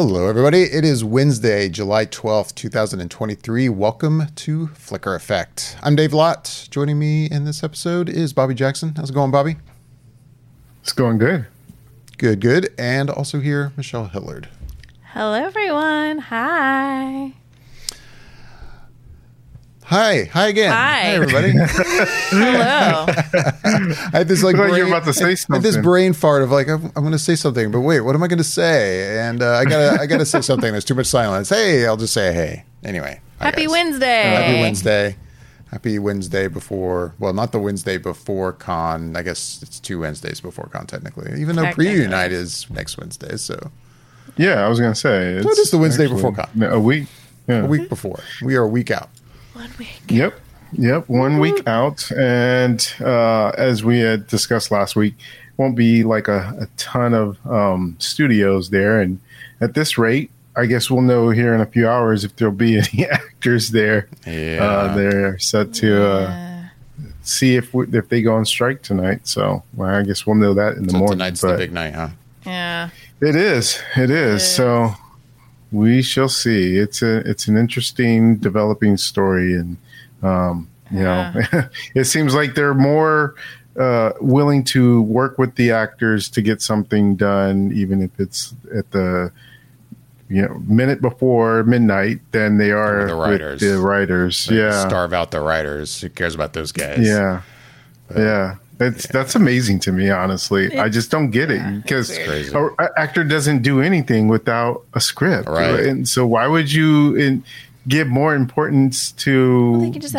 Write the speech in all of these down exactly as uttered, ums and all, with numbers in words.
Hello, everybody. It is Wednesday, July twelfth, two thousand twenty-three. Welcome to Flickr Effect. I'm Dave Lott. Joining me in this episode is Bobby Jackson. How's it going, Bobby? It's going good. Good, good. And also here, Michelle Hillard. Hello, everyone. Hi. Hi. Hi again. Hi, Hi everybody. Hello. I had this like brain, you're about to say something. I had this brain fart of like, I'm, I'm going to say something, but wait, what am I going to say? And uh, I gotta, I gotta say something. There's too much silence. Hey, I'll just say hey. Anyway. Happy Wednesday. Uh, happy Wednesday. Happy Wednesday before. Well, not the Wednesday before con. I guess it's two Wednesdays before con technically. Even though preview night is next Wednesday, so. Yeah, I was going to say it's, so it is the Wednesday before con. A week. Yeah. A week before. We are a week out. One week. Yep. Yep. One mm-hmm. week out. And uh, as we had discussed last week, won't be like a, a ton of um, studios there. And at this rate, I guess we'll know here in a few hours if there'll be any actors there. Yeah. Uh, they're set to uh, yeah. see if we, if they go on strike tonight. So well, I guess we'll know that in the so morning. Tonight's but the big night, huh? Yeah. It is. It is. It is. So. We shall see. It's a it's an interesting developing story, and um, you know, yeah. It seems like they're more uh, willing to work with the actors to get something done, even if it's at the you know minute before midnight, than they are with the writers. With the writers, like, yeah, starve out the writers. Who cares about those guys? Yeah, but, yeah. That's yeah. that's amazing to me, honestly. It's, I just don't get yeah, it because an actor doesn't do anything without a script, right? And so why would you in, give more importance to the actors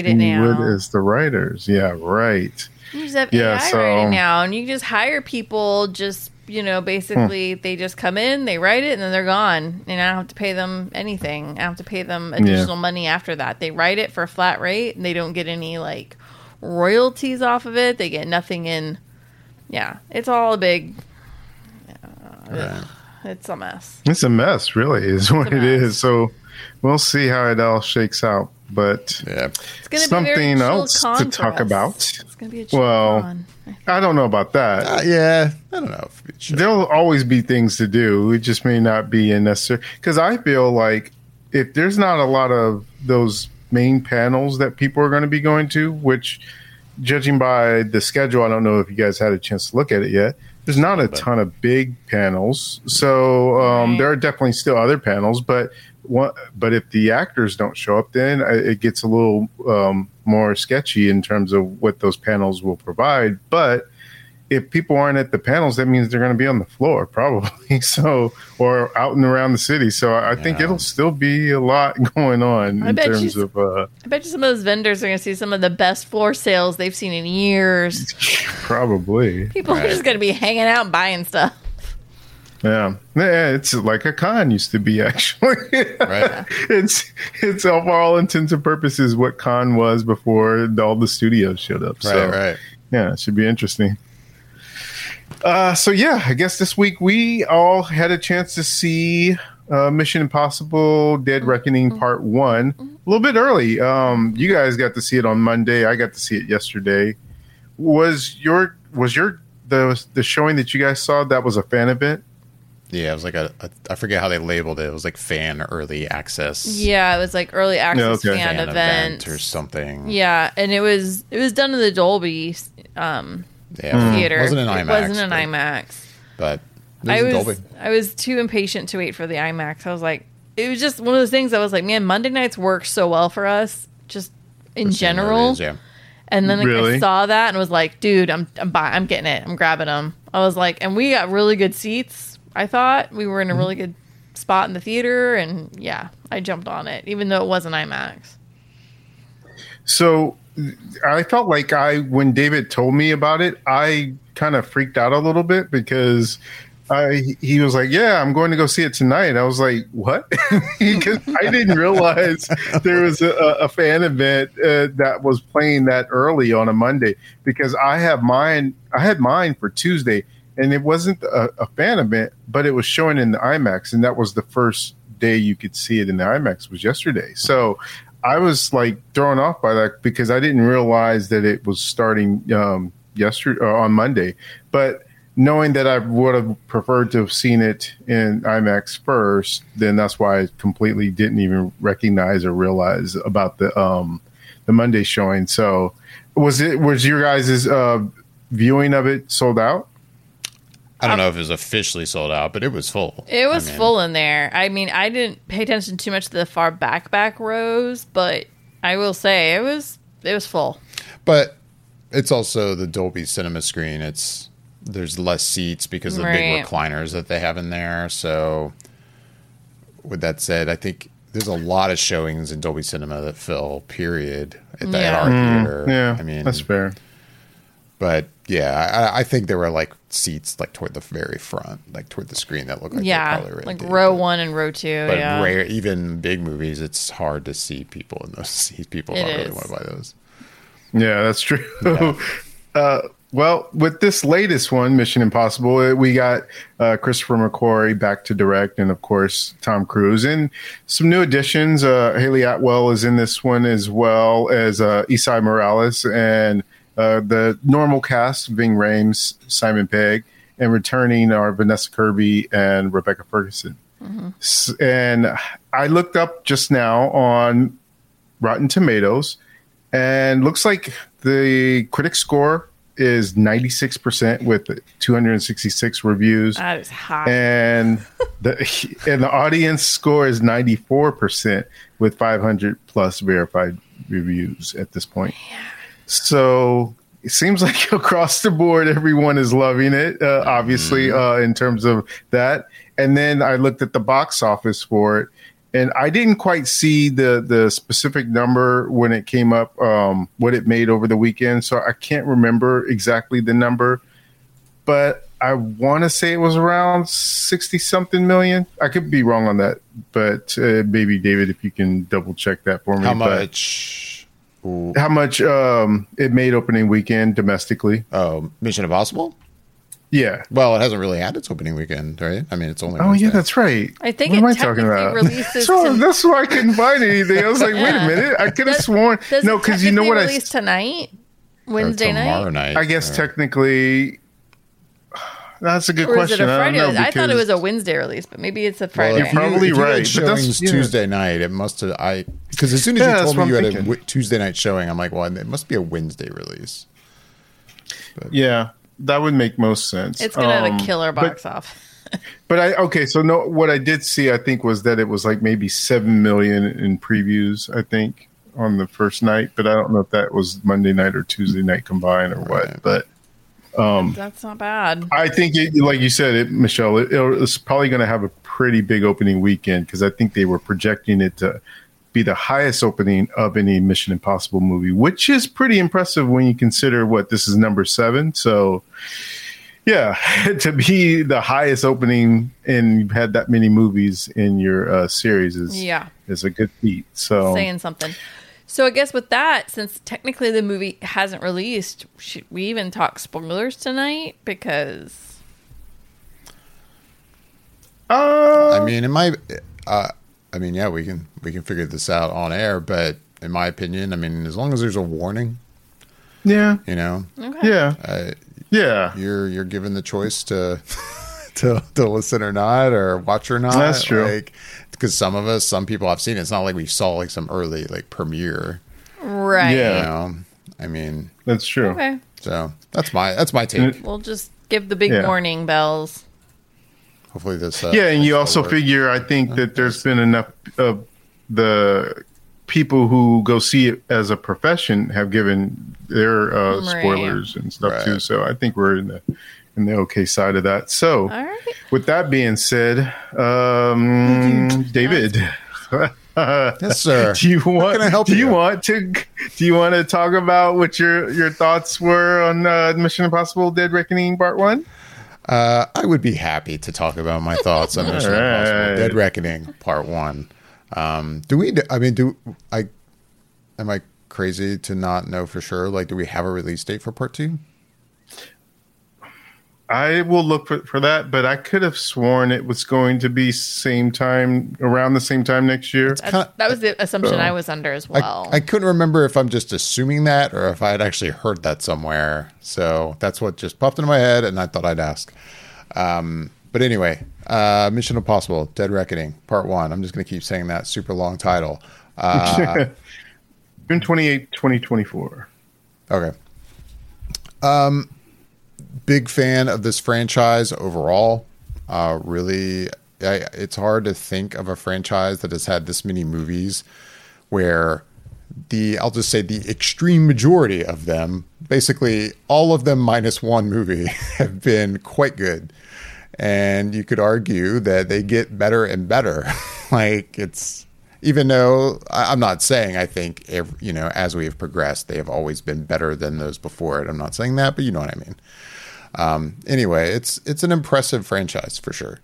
than as the writers? Yeah, right. You just have yeah, A I so, writing now, and you just hire people. Just you know, basically, hmm. they just come in, they write it, and then they're gone. And I don't have to pay them anything. I don't have to pay them additional yeah. money after that. They write it for a flat rate, and they don't get any like. royalties off of it. They get nothing in. Yeah, it's all a big uh, right. It's a mess. It's a mess, really, is it's what it is. So we'll see how it all shakes out, but yeah, it's gonna something be else to talk us. about. It's gonna be a chill well con, I, I don't know about that. Uh, yeah, I don't know if sure. There'll always be things to do. It just may not be necessary, because I feel like if there's not a lot of those main panels that people are going to be going to, which judging by the schedule, I don't know if you guys had a chance to look at it yet. There's not a ton of big panels. So um, right. there are definitely still other panels, but one, but if the actors don't show up, then it gets a little um, more sketchy in terms of what those panels will provide. But if people aren't at the panels, that means they're going to be on the floor probably, so or out and around the city. So I yeah. think it'll still be a lot going on I in terms you, of. Uh, I bet you some of those vendors are going to see some of the best floor sales they've seen in years. Probably. People right. are just going to be hanging out and buying stuff. Yeah. yeah, it's like a con used to be, actually. Right. It's it's for all intents and purposes what con was before all the studios showed up. Right. So, right. Yeah, it should be interesting. Uh, so, yeah, I guess this week we all had a chance to see uh, Mission Impossible Dead Reckoning Part One a little bit early. Um, you guys got to see it on Monday. I got to see it yesterday. Was your was your the the showing that you guys saw, that was a fan event? Yeah, it was like a, a I forget how they labeled it. It was like fan early access. Yeah, it was like early access okay. fan, fan event. event or something. Yeah, and it was it was done in the Dolby um Yeah, theater. It wasn't an IMAX. It wasn't an IMAX. But I was Dolby. I was too impatient to wait for the IMAX. I was like, it was just one of those things. I was like, man, Monday nights work so well for us, just in Percent general. Is, yeah. And then like, really? I saw that and was like, dude, I'm I'm buy- I'm getting it. I'm grabbing them. I was like, and we got really good seats. I thought we were in a really good spot in the theater, and yeah, I jumped on it, even though it wasn't IMAX. So. I felt like I, when David told me about it, I kind of freaked out a little bit because I, he was like, yeah, I'm going to go see it tonight. I was like, what? Because I didn't realize there was a, a fan event uh, that was playing that early on a Monday, because I have mine. I had mine for Tuesday, and it wasn't a, a fan event, but it was showing in the IMAX. And that was the first day you could see it in the IMAX was yesterday. So I was like thrown off by that because I didn't realize that it was starting um, yesterday uh, on Monday. But knowing that I would have preferred to have seen it in IMAX first, then that's why I completely didn't even recognize or realize about the um, the Monday showing. So was it was your guys' uh, viewing of it sold out? I don't know if it was officially sold out, but it was full. It was I mean, full in there. I mean, I didn't pay attention too much to the far back back rows, but I will say it was it was full. But it's also the Dolby Cinema screen. It's there's less seats because of the right. big recliners that they have in there. So with that said, I think there's a lot of showings in Dolby Cinema that fill, period, at the yeah. at our mm, theater. Yeah, I mean, that's fair. But yeah, I, I think there were like seats like toward the very front, like toward the screen that looked like yeah, probably like did, row but, one and row two. But yeah. rare, even big movies, it's hard to see people in those seats. People it don't is. really want to buy those. Yeah, that's true. Yeah. uh, well, with this latest one, Mission Impossible, we got uh, Christopher McQuarrie back to direct, and of course Tom Cruise, and some new additions. Uh, Hayley Atwell is in this one, as well as uh, Esai Morales and. Uh, the normal cast, Ving Rhames, Simon Pegg, and returning are Vanessa Kirby and Rebecca Ferguson. Mm-hmm. S- and I looked up just now on Rotten Tomatoes, and looks like the critic score is ninety-six percent with two hundred sixty-six reviews. That is high. And the, and the audience score is ninety-four percent with five hundred plus verified reviews at this point. Yeah. So it seems like across the board, everyone is loving it, uh, obviously, uh, in terms of that. And then I looked at the box office for it, and I didn't quite see the, the specific number when it came up, um, what it made over the weekend. So I can't remember exactly the number, but I want to say it was around sixty something million. I could be wrong on that, but uh, maybe, David, if you can double check that for me. How much? But, How much um, it made opening weekend domestically? Oh, Mission Impossible? Yeah. Well, it hasn't really had its opening weekend, right? I mean, it's only. Oh, Wednesday. Yeah, that's right. I think what it am I talking about? Releases. So to- that's why I couldn't find anything. I was like, yeah. wait a minute, I could have sworn. No, because you know what? Release I tonight, Wednesday night? night. I guess or... technically. That's a good or question. It a I, don't know because... I thought it was a Wednesday release, but maybe it's a Friday. Well, you're probably if you, if you right. Showing's yeah. Tuesday night. It must have. I because as soon as yeah, you told me you had thinking. a w- Tuesday night showing, I'm like, well, it must be a Wednesday release. But, yeah, that would make most sense. It's gonna um, have a killer box but, off. But I okay. So no, what I did see, I think, was that it was like maybe seven million in previews. I think on the first night, but I don't know if that was Monday night or Tuesday night combined or what, right. but. Um, That's not bad. I think, it, like you said, it, Michelle, it, it's probably going to have a pretty big opening weekend because I think they were projecting it to be the highest opening of any Mission Impossible movie, which is pretty impressive when you consider what this is number seven. So, yeah, to be the highest opening and you've had that many movies in your uh, series is yeah. is a good feat. So saying something. So I guess with that, since technically the movie hasn't released, should we even talk spoilers tonight? Because, uh, I mean, in my, uh, I mean, yeah, we can we can figure this out on air. But in my opinion, I mean, as long as there's a warning, yeah, you know, okay. yeah, uh, yeah, you're you're given the choice to to to listen or not, or watch or not. That's true. Like, because some of us, some people I've seen, it's not like we saw like some early like premiere, right? Yeah, you know? I mean that's true. Okay, so that's my that's my take. We'll just give the big yeah. warning bells. Hopefully this. Uh, yeah, and you also work. figure I think that there's been enough of the people who go see it as a profession have given their uh, right. spoilers and stuff right. too. So I think we're in the in the okay side of that. So, all right. With that being said, um, David, yes, sir. Do you want? Can I help do you? you want to? Do you want to talk about what your your thoughts were on uh, Mission Impossible: Dead Reckoning Part One? Uh, I would be happy to talk about my thoughts on Mission right. Impossible: Dead Reckoning Part One. Um, do we? I mean, do I? Am I crazy to not know for sure? Like, do we have a release date for Part Two? I will look for, for that, but I could have sworn it was going to be same time, around the same time next year. Kinda, that was the assumption so, I was under as well. I, I couldn't remember if I'm just assuming that or if I had actually heard that somewhere. So that's what just popped into my head, and I thought I'd ask. Um, but anyway, uh, Mission Impossible, Dead Reckoning, Part One. I'm just going to keep saying that super long title. Uh, June twenty-eighth, twenty twenty-four. Okay. Um... Big fan of this franchise overall. Uh, really, I, it's hard to think of a franchise that has had this many movies where the, I'll just say the extreme majority of them, basically all of them minus one movie, have been quite good. And you could argue that they get better and better. Like it's, even though I'm not saying I think, every, you know, as we have progressed, they have always been better than those before it. I'm not saying that, but you know what I mean. Um, anyway, it's it's an impressive franchise for sure.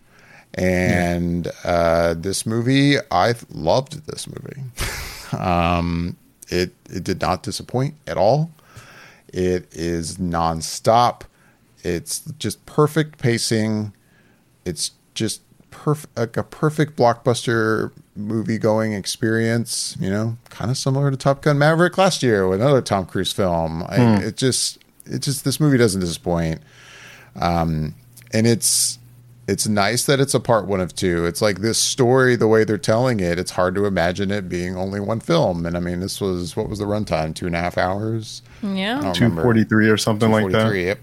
And yeah. uh, this movie, I loved this movie. um, it, it did not disappoint at all. It is nonstop. It's just perfect pacing. It's just perfect, like a perfect blockbuster movie going experience, you know, kind of similar to Top Gun Maverick last year with another Tom Cruise film. Hmm. I, it just... It's just this movie doesn't disappoint, um, and it's it's nice that it's a part one of two. It's like this story, the way they're telling it, it's hard to imagine it being only one film. And I mean, this was what was the runtime? Two and a half hours? Yeah, two forty three or something like that. Yep.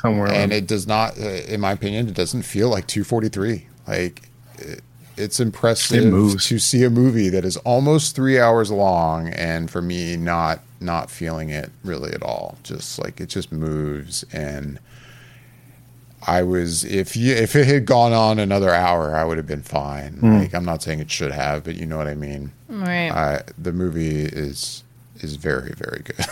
Somewhere. And it does not, in my opinion, it doesn't feel like two forty three. Like it, it's impressive it to see a movie that is almost three hours long, and for me, not. not feeling it really at all. Just like it just moves. And I was, if you, if it had gone on another hour, I would have been fine. Mm. Like I'm not saying it should have, but you know what I mean? Right. Uh, the movie is, is very, very good.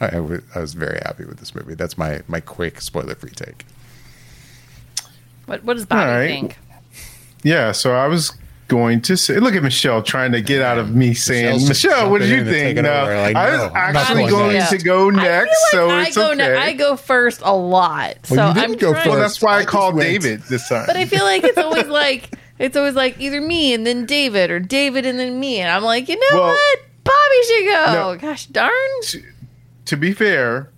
I, w- I was very happy with this movie. That's my, my quick spoiler free take. What, what does Bobby right. think? Yeah. So I was, going to say, look at Michelle trying to get out of me saying, Michelle's Michelle, what did you think? No, like, no, I was actually going, going to go next, I feel like so it's I go okay. Ne- I go first a lot, well, so I'm go trying. First. Well, that's why I, I called David this time. But I feel like it's always like it's always like either me and then David or David and then me, and I'm like, you know well, what, Bobby should go. No, gosh darn. To, to be fair.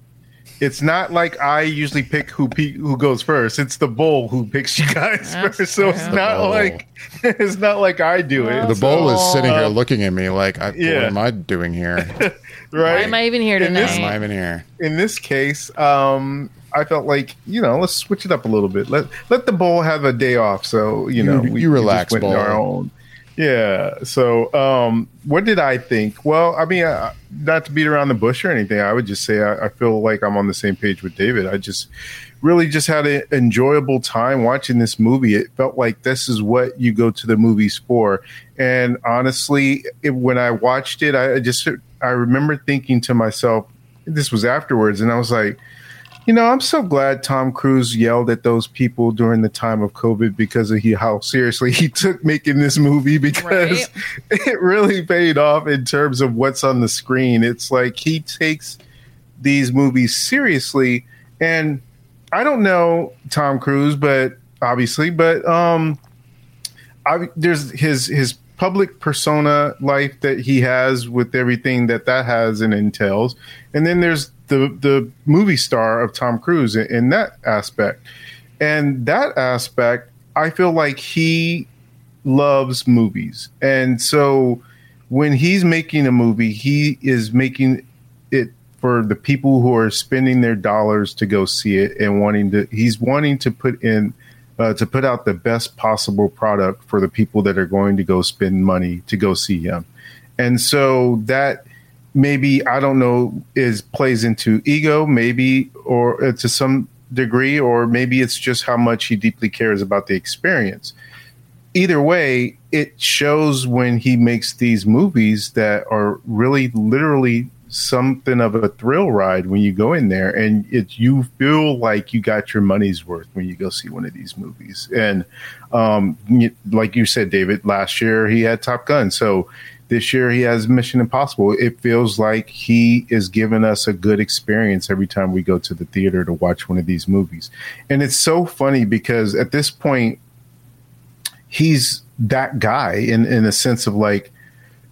It's not like I usually pick who pe- who goes first. It's the bowl who picks you guys That's first. So true. it's the not bowl. like it's not like I do it. The so, bowl is sitting here looking at me like, I, yeah. what am I doing here? Right? Why am I even here tonight? This, Why am I even here? In this case, um, I felt like you know, let's switch it up a little bit. Let let the bowl have a day off. So you know, you, we, you relax. We just went bowl. Our own. Yeah. So, um, what did I think? Well, I mean, uh, not to beat around the bush or anything, I would just say I, I feel like I'm on the same page with David. I just really just had an enjoyable time watching this movie. It felt like this is what you go to the movies for. And honestly, it, when I watched it, I just I remember thinking to myself, this was afterwards, and I was like, you know, I'm so glad Tom Cruise yelled at those people during the time of COVID because of he, how seriously he took making this movie because right. it really paid off in terms of what's on the screen. It's like he takes these movies seriously. And I don't know Tom Cruise, but obviously, but um, I, there's his his public persona life that he has with everything that that has and entails. And then there's The, the movie star of Tom Cruise in, in that aspect. And that aspect, I feel like he loves movies. And so when he's making a movie, he is making it for the people who are spending their dollars to go see it and wanting to, he's wanting to put in, uh, to put out the best possible product for the people that are going to go spend money to go see him. And so that, maybe, I don't know, is plays into ego, maybe, or uh, to some degree, or maybe it's just how much he deeply cares about the experience. Either way, it shows when he makes these movies that are really literally something of a thrill ride when you go in there, and it you feel like you got your money's worth when you go see one of these movies. And um, like you said, David, last year he had Top Gun, so This year he has Mission Impossible. It feels like he is giving us a good experience every time we go to the theater to watch one of these movies. And it's so funny because at this point, he's that guy in, in a sense of like,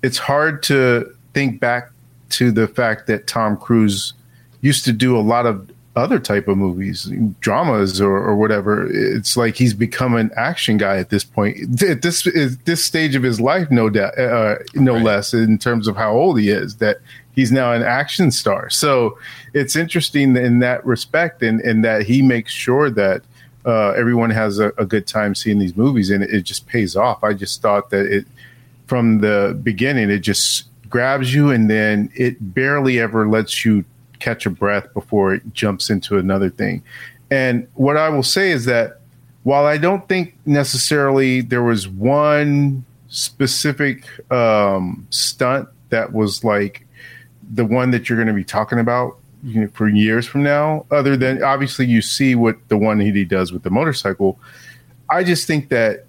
it's hard to think back to the fact that Tom Cruise used to do a lot of other type of movies, dramas or, or whatever. It's like he's become an action guy at this point. At this is this stage of his life, no doubt, uh, no right. less in terms of how old he is, that he's now an action star. So it's interesting in that respect, and and that he makes sure that uh, everyone has a, a good time seeing these movies, and it, it just pays off. I just thought that it from the beginning, it just grabs you, and then it barely ever lets you catch a breath before it jumps into another thing. And what I will say is that while I don't think necessarily there was one specific um, stunt that was like the one that you're going to be talking about, you know, for years from now, other than obviously you see what the one he does with the motorcycle, I just think that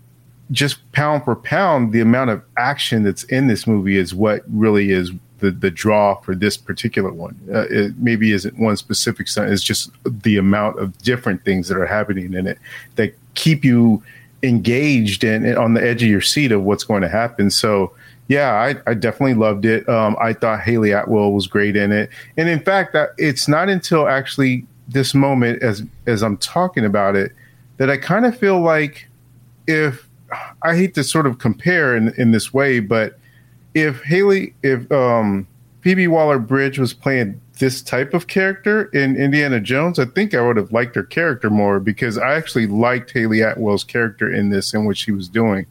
just pound for pound, the amount of action that's in this movie is what really is the the draw for this particular one. Uh, it maybe isn't one specific stunt. It's just the amount of different things that are happening in it that keep you engaged and, and on the edge of your seat of what's going to happen. So yeah, I, I definitely loved it. Um, I thought Hayley Atwell was great in it. And in fact, that, it's not until actually this moment as, as I'm talking about it, that I kind of feel like if I hate to sort of compare in, in this way, but If Haley, if um, Phoebe Waller-Bridge was playing this type of character in Indiana Jones, I think I would have liked her character more, because I actually liked Hayley Atwell's character in this and what she was doing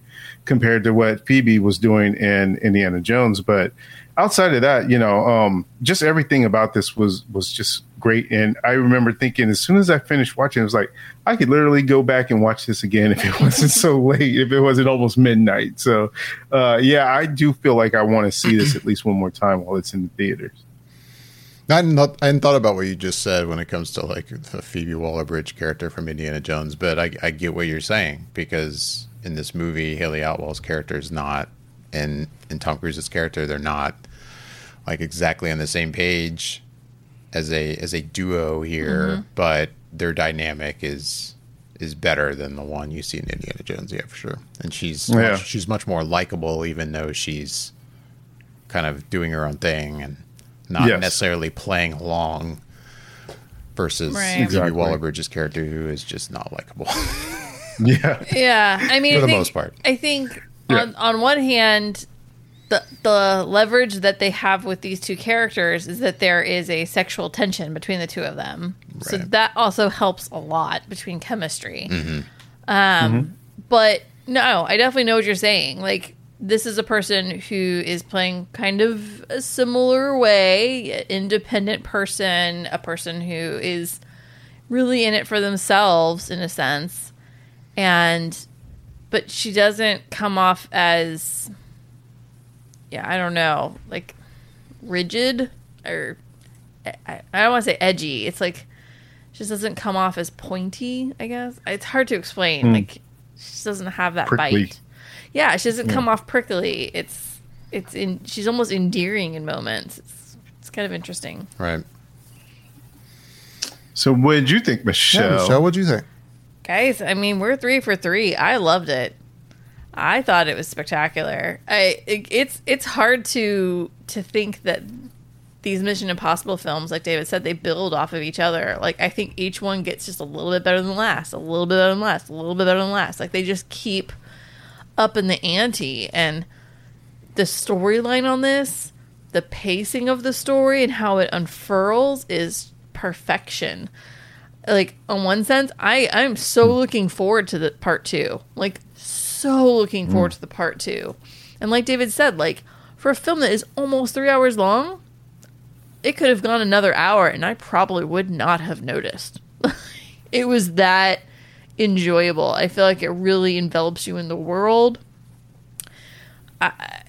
compared to what Phoebe was doing in Indiana Jones. But outside of that, you know, um, just everything about this was was just great. And I remember thinking as soon as I finished watching, it was like, I could literally go back and watch this again if it wasn't so late, if it wasn't almost midnight. So, uh, yeah, I do feel like I want to see this at least one more time while it's in the theaters. I hadn't, thought, I hadn't thought about what you just said when it comes to like the Phoebe Waller-Bridge character from Indiana Jones, but I, I get what you're saying, because in this movie, Hayley Atwell's character is not, and in Tom Cruise's character, they're not like exactly on the same page as a as a duo here, mm-hmm. but their dynamic is is better than the one you see in Indiana Jones, yeah, for sure. And she's yeah. much, she's much more likable, even though she's kind of doing her own thing and not yes. necessarily playing along, versus right. exactly. Phoebe Waller-Bridge's character, who is just not likable. yeah, yeah. I mean, for I the think, most part, I think yeah. on on one hand, the the leverage that they have with these two characters is that there is a sexual tension between the two of them, right. so that also helps a lot between chemistry. Mm-hmm. Um, mm-hmm. But no, I definitely know what you're saying. Like, this is a person who is playing kind of a similar way, independent person, a person who is really in it for themselves in a sense, and but she doesn't come off as. Yeah, I don't know, like rigid, or I, I don't want to say edgy. It's like she just doesn't come off as pointy, I guess. It's hard to explain. Mm. Like, she just doesn't have that prickly. Bite. Yeah, she doesn't yeah. come off prickly. It's it's in. She's almost endearing in moments. It's it's kind of interesting. Right. So what did you think, Michelle? Yeah, Michelle, what did you think? Guys, I mean, we're three for three. I loved it. I thought it was spectacular. I it, it's it's hard to to think that these Mission Impossible films, like David said, they build off of each other. Like, I think each one gets just a little bit better than the last, a little bit better than the last, a little bit better than the last. Like, they just keep up in the ante. And the storyline on this, the pacing of the story and how it unfurls is perfection. Like, on one sense, I I'm so looking forward to the part two. Like. So looking forward mm. to the part two. And like David said, like, for a film that is almost three hours long, it could have gone another hour and I probably would not have noticed. It was that enjoyable. I feel like it really envelops you in the world. I,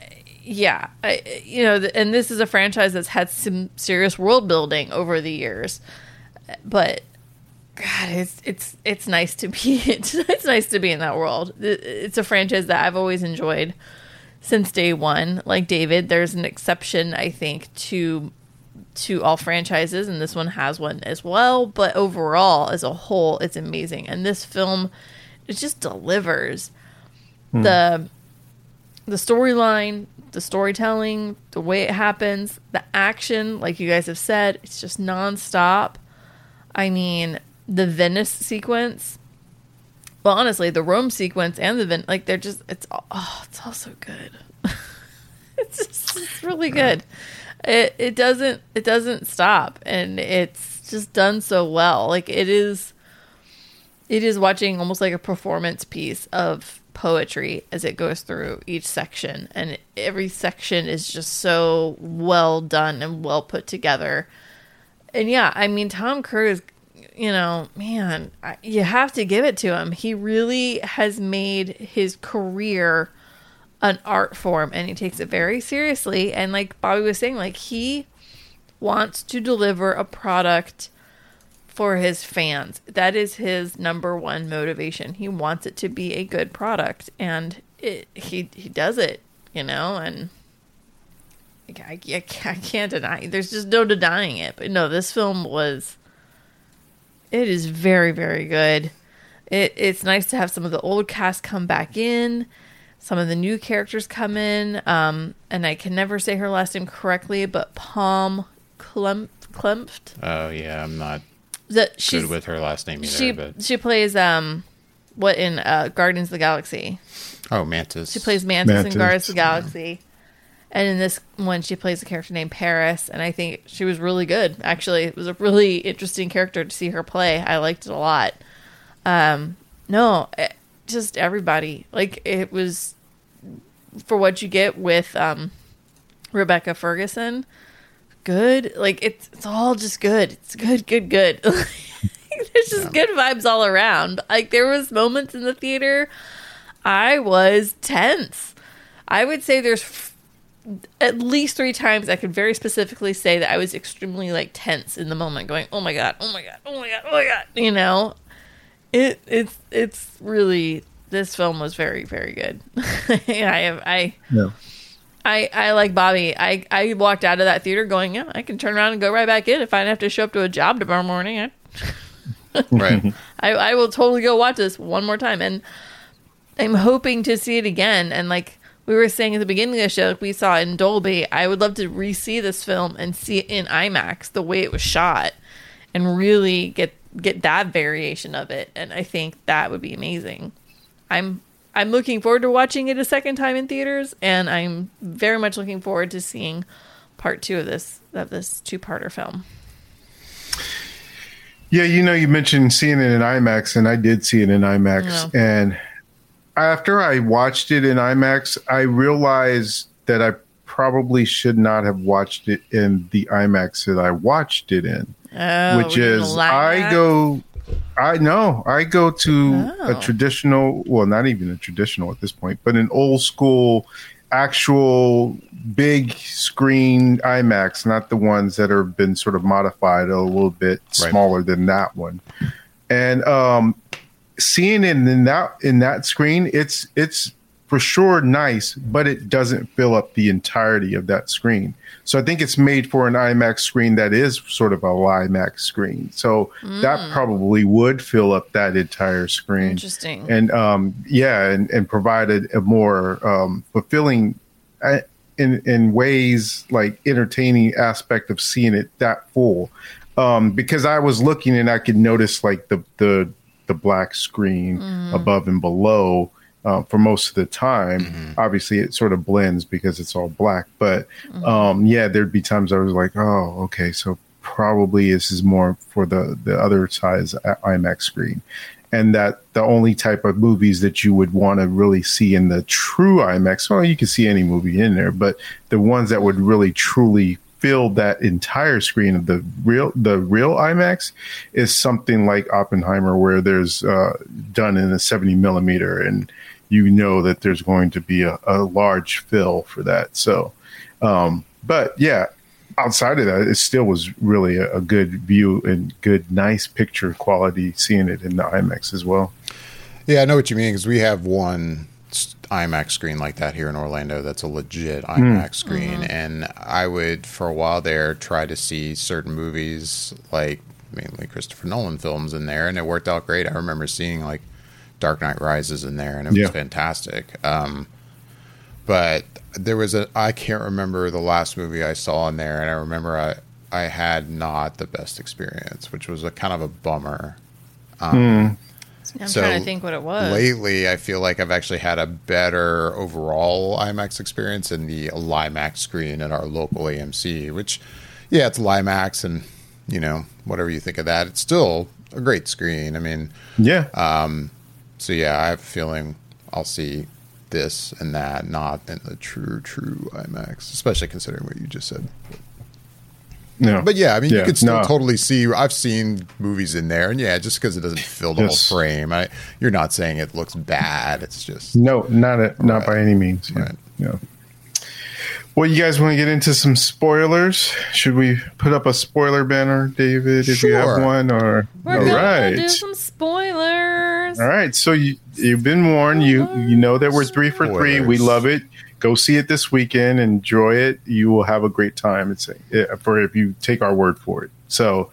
yeah. I, you know, and this is a franchise that's had some serious world building over the years. But God, it's it's it's nice to be it's, it's nice to be in that world. It's a franchise that I've always enjoyed, since day one. Like David, there's an exception, I think, to to all franchises, and this one has one as well. But overall, as a whole, it's amazing. And this film, it just delivers. Hmm. The the storyline, the storytelling, the way it happens, the action, like you guys have said, it's just nonstop. I mean, the Venice sequence. Well, honestly, the Rome sequence and the Venice, like, they're just, it's all, oh, it's all so good. It's just, it's really good. It it doesn't it doesn't stop, and it's just done so well. Like, it is, it is watching almost like a performance piece of poetry as it goes through each section, and every section is just so well done and well put together. And yeah, I mean, Tom Cruise, you know, man, I, you have to give it to him. He really has made his career an art form, and he takes it very seriously. And like Bobby was saying, like, he wants to deliver a product for his fans. That is his number one motivation. He wants it to be a good product, and it, he he does it, you know. And I, I, I can't deny, there's just no denying it. But no, this film was, it is very, very good. It It's nice to have some of the old cast come back in, some of the new characters come in, um, and I can never say her last name correctly, but Pom Klementieff. Oh, yeah, I'm not the, she's, good with her last name either. She, but. she plays, um, what, in uh, Guardians of the Galaxy? Oh, Mantis. She plays Mantis, Mantis. in Guardians of the Galaxy. Yeah. And in this one, she plays a character named Paris, and I think she was really good, actually. It was a really interesting character to see her play. I liked it a lot. Um, no, it, just everybody. Like, it was, for what you get with um, Rebecca Ferguson, good. Like, it's it's all just good. It's good, good, good. There's just yeah. good vibes all around. Like, there was moments in the theater, I was tense. I would say there's... F- at least three times I could very specifically say that I was extremely like tense in the moment, going, oh my god, oh my god, oh my god, oh my god, you know. It it's it's really, this film was very, very good. And I have I yeah. I I like Bobby, I, I walked out of that theater going, yeah, I can turn around and go right back in if I don't have to show up to a job tomorrow morning. I, right. I, I will totally go watch this one more time, and I'm hoping to see it again. And like we were saying at the beginning of the show, we saw it in Dolby. I would love to re-see this film and see it in IMAX, the way it was shot, and really get get that variation of it. And I think that would be amazing. I'm I'm looking forward to watching it a second time in theaters, and I'm very much looking forward to seeing part two of this of this two-parter film. Yeah, you know, you mentioned seeing it in IMAX, and I did see it in IMAX, no. and. After I watched it in IMAX, I realized that I probably should not have watched it in the IMAX that I watched it in, oh, which is I go, I know I go to oh. a traditional, well, not even a traditional at this point, but an old school, actual big screen IMAX, not the ones that have been sort of modified a little bit smaller right. than that one. And, um, seeing it in that in that screen, it's it's for sure nice, but it doesn't fill up the entirety of that screen. So I think it's made for an IMAX screen that is sort of a IMAX screen. So mm. that probably would fill up that entire screen. Interesting. And um, yeah, and, and provided a more um, fulfilling uh, in in ways like entertaining aspect of seeing it that full. Um, because I was looking and I could notice like the the. the black screen mm. above and below uh, for most of the time. Mm-hmm. Obviously, it sort of blends because it's all black. But mm-hmm. um, yeah, there'd be times I was like, oh, okay, so probably this is more for the, the other size IMAX screen. And that the only type of movies that you would want to really see in the true IMAX, well, you can see any movie in there, but the ones that would really truly filled that entire screen of the real the real IMAX is something like Oppenheimer, where there's uh, done in a seventy millimeter, and you know that there's going to be a, a large fill for that. So, um, but yeah, outside of that, it still was really a, a good view and good, nice picture quality seeing it in the IMAX as well. Yeah, I know what you mean, because we have one IMAX screen like that here in Orlando that's a legit IMAX mm. screen. Mm-hmm. And I would, for a while there, try to see certain movies, like mainly Christopher Nolan films in there, and it worked out great. I remember seeing, like, Dark Knight Rises in there, and it yeah. was fantastic. Um, but there was a, I can't remember the last movie I saw in there, and I remember I, I had not the best experience, which was a kind of a bummer. Um, mm. I'm so trying to think what it was. Lately, I feel like I've actually had a better overall IMAX experience in the LIMAX screen at our local A M C, which, yeah, it's LIMAX and, you know, whatever you think of that. It's still a great screen. I mean, yeah. Um, so, yeah, I have a feeling I'll see this and that, not in the true, true IMAX, especially considering what you just said. No. But yeah, I mean, yeah. you can still no. totally see. I've seen movies in there, and yeah, just because it doesn't fill the yes. whole frame, I, you're not saying it looks bad. It's just no, not a, not right. by any means. Yeah. Right. Yeah. Well, you guys want to get into some spoilers? Should we put up a spoiler banner, David? If sure. you have one, or we're all right, do some spoilers. All right, so you you've been warned. Spoilers. You you know that we're three for spoilers. Three. We love it. Go see it this weekend. Enjoy it. You will have a great time. It's a, for if you take our word for it. So,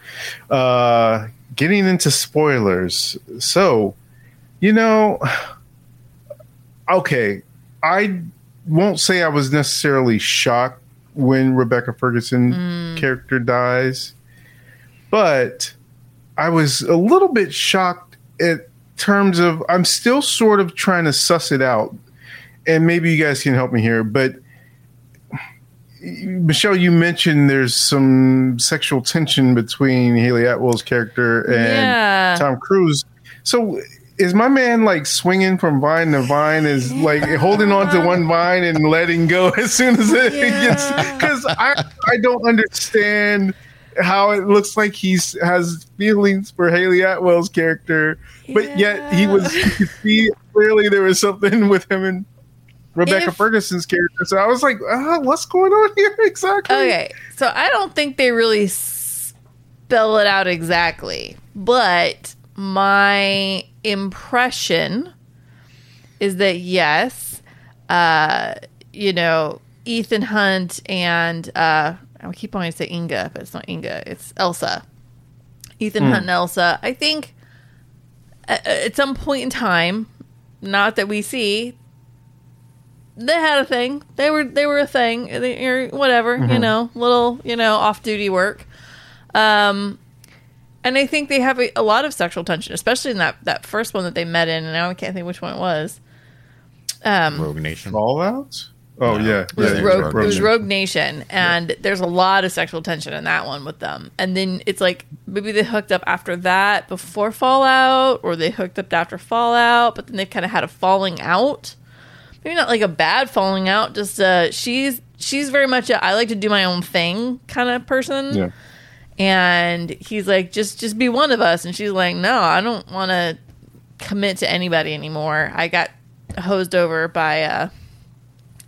uh, getting into spoilers. So, you know, okay, I won't say I was necessarily shocked when Rebecca Ferguson mm. character dies, but I was a little bit shocked in terms of I'm still sort of trying to suss it out. And maybe you guys can help me here, but Michelle, you mentioned there's some sexual tension between Hayley Atwell's character and yeah. Tom Cruise. So is my man like swinging from vine to vine, is like holding on to one vine and letting go as soon as it yeah. gets? Because I, I don't understand how it looks like he has feelings for Hayley Atwell's character, but yeah. yet he was, you could see clearly there was something with him and Rebecca if, Ferguson's character. So I was like, oh, what's going on here exactly? Okay, so I don't think they really spell it out exactly, but my impression is that yes, uh, you know, Ethan Hunt and uh, I keep wanting to say Inga, but it's not Inga, it's Elsa. Ethan mm. Hunt and Elsa. I think at some point in time, not that we see. They had a thing. They were they were a thing. They, whatever, mm-hmm. you know, little, you know, off-duty work. Um, and I think they have a, a lot of sexual tension, especially in that, that first one that they met in, and now I can't think which one it was. Um, Rogue Nation. Fallout? Oh, no. yeah. It was, yeah, Rogue, Rogue, it was Rogue Nation, and yeah. there's a lot of sexual tension in that one with them. And then it's like, maybe they hooked up after that before Fallout, or they hooked up after Fallout, but then they kind of had a falling out. Maybe not like a bad falling out, just uh, she's she's very much a I like to do my own thing kind of person. Yeah. And he's like, just just be one of us. And she's like, no, I don't want to commit to anybody anymore. I got hosed over by uh,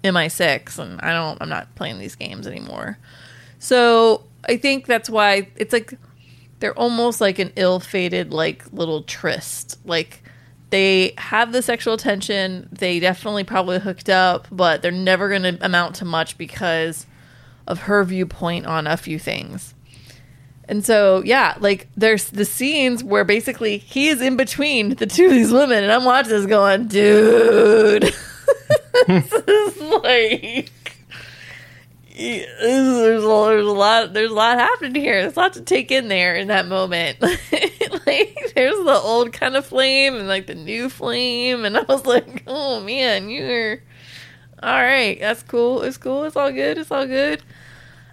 M I six, and I don't I'm not playing these games anymore. So I think that's why it's like they're almost like an ill-fated like little tryst, like. They have the sexual tension. They definitely probably hooked up, but they're never going to amount to much because of her viewpoint on a few things. And so, yeah, like there's the scenes where basically he is in between the two of these women, and I'm watching this going, dude, this is like there's a, there's a lot there's a lot happening here. There's a lot to take in there in that moment. Like, there's the old kind of flame and like the new flame, and I was like, oh man, you're all right, that's cool, it's cool, it's all good, it's all good.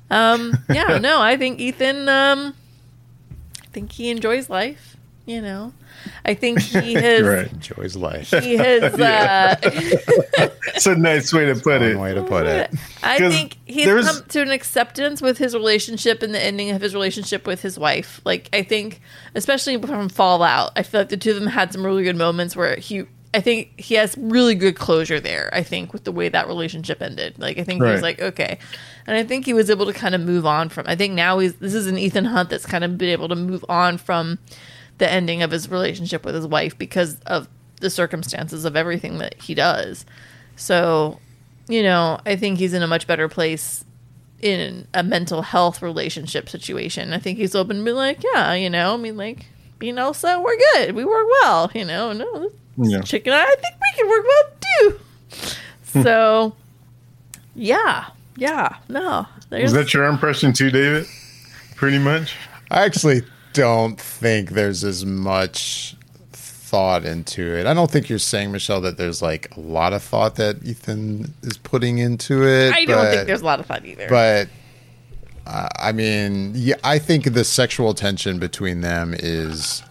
Um yeah, no, I think Ethan um I think he enjoys life, you know. I think he has right. enjoys life. He has. Uh, it's a nice way to put it. Way to put it. I think he's there's... come to an acceptance with his relationship and the ending of his relationship with his wife. Like I think, especially from Fallout, I feel like the two of them had some really good moments where he. I think he has really good closure there. I think with the way that relationship ended, like I think right. he was like okay, and I think he was able to kind of move on from. I think now he's this is an Ethan Hunt that's kind of been able to move on from. The ending of his relationship with his wife because of the circumstances of everything that he does. So, you know, I think he's in a much better place in a mental health relationship situation. I think he's open to be like, yeah, you know, I mean, like, me and Elsa, we're good. We work well, you know. No, yeah. Chicken, I think we can work well, too. So, yeah. Yeah. No. There's... Was that your impression, too, David? Pretty much? I actually don't think there's as much thought into it. I don't think you're saying, Michelle, that there's like a lot of thought that Ethan is putting into it. I but, don't think there's a lot of thought either. But uh, I mean, yeah, I think the sexual tension between them is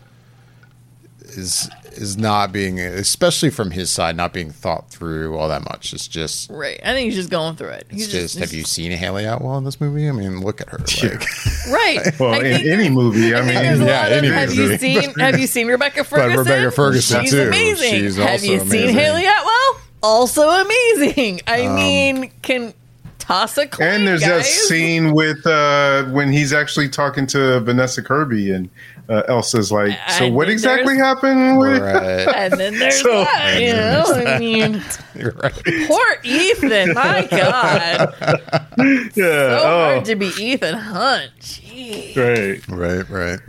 is is not being, especially from his side, not being thought through all that much. It's just right. I think he's just going through it. He's it's just, just have you seen Hayley Atwell in this movie? I mean, look at her. Like, right. Well, I in think, any movie, I, I mean, yeah, any have movie. You seen, have you seen Rebecca Ferguson? But Rebecca Ferguson, she's too. Amazing. She's have also you amazing. Seen Hayley Atwell? Also amazing. I um, mean, can toss a coin. And there's guys. That scene with uh, when he's actually talking to Vanessa Kirby and. Uh, Elsa's like, so and what exactly happened? With- right. And then there's so, that, you know? I mean, right. Poor Ethan, my God. Yeah, so oh. hard to be Ethan Hunt. Jeez. Right, right,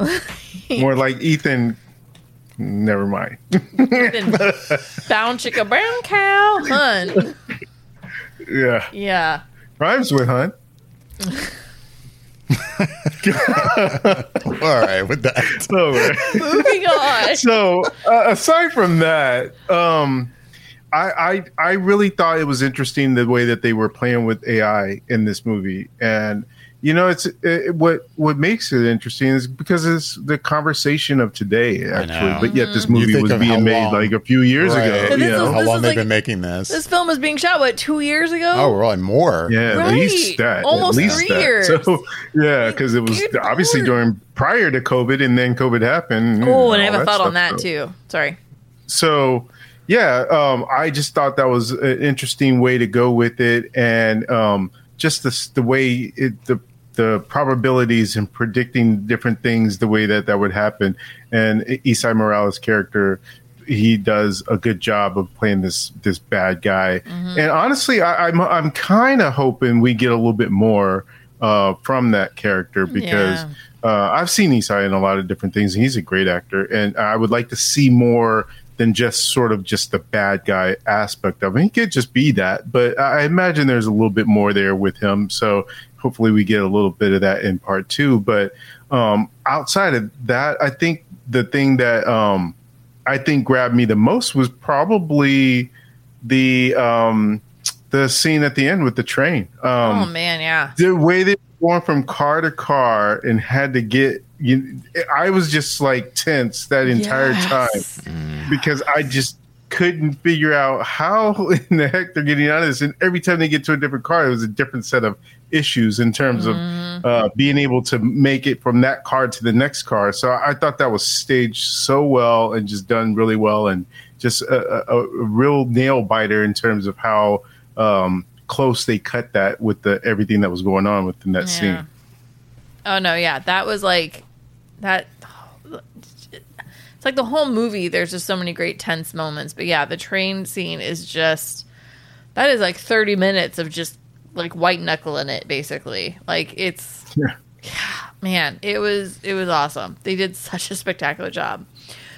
right. More like Ethan, never mind. Ethan, down chicka brown cow, Hunt. Yeah. Yeah. Rhymes with Hunt. All right with that. All right. Moving on. So uh, aside from that, um, I, I I really thought it was interesting the way that they were playing with A I in this movie, and you know, it's it, what what makes it interesting is because it's the conversation of today actually, but yet this movie was being made like a few years right. ago. So this you is, know? How long they've like, been making this? This film was being shot what two years ago? Oh, really? More? Yeah, right. At least that. Almost at least three that. Years. So, yeah, because it was Good obviously Lord. During prior to COVID, and then COVID happened. Oh, and, and I have a thought on that though. Too. Sorry. So. Yeah, um, I just thought that was an interesting way to go with it, and um, just the, the way it, the the probabilities and predicting different things, the way that that would happen. And Esai Morales' character, he does a good job of playing this this bad guy. Mm-hmm. And honestly, I, I'm I'm kind of hoping we get a little bit more uh, from that character because yeah. uh, I've seen Esai in a lot of different things, and he's a great actor, and I would like to see more. Than just sort of just the bad guy aspect of it. He could just be that, but I imagine there's a little bit more there with him. So hopefully we get a little bit of that in part two. But um, outside of that, I think the thing that um, I think grabbed me the most was probably the um, the scene at the end with the train. Um, oh man, yeah. The way they were going from car to car and had to get. You, I was just like tense that entire yes. time because I just couldn't figure out how in the heck they're getting out of this. And every time they get to a different car, it was a different set of issues in terms mm. of uh, being able to make it from that car to the next car. So I thought that was staged so well and just done really well and just a, a, a real nail biter in terms of how um, close they cut that with the everything that was going on within that yeah. scene. Oh, no, yeah. That was like... that. It's like the whole movie, there's just so many great tense moments. But yeah, the train scene is just... That is like thirty minutes of just like white knuckling it, basically. Like it's... Yeah. yeah. Man, it was it was awesome. They did such a spectacular job.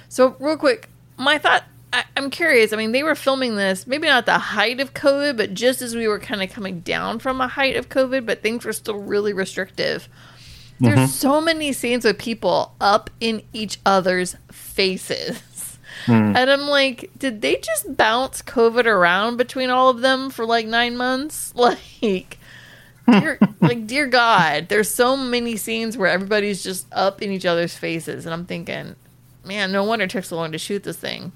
So real quick, my thought... I, I'm curious. I mean, they were filming this, maybe not the height of COVID, but just as we were kind of coming down from a height of COVID, but things were still really restrictive. There's mm-hmm. so many scenes with people up in each other's faces. Mm. And I'm like, did they just bounce COVID around between all of them for like nine months? Like, dear, like, dear God, there's so many scenes where everybody's just up in each other's faces. And I'm thinking, man, no wonder it took so long to shoot this thing.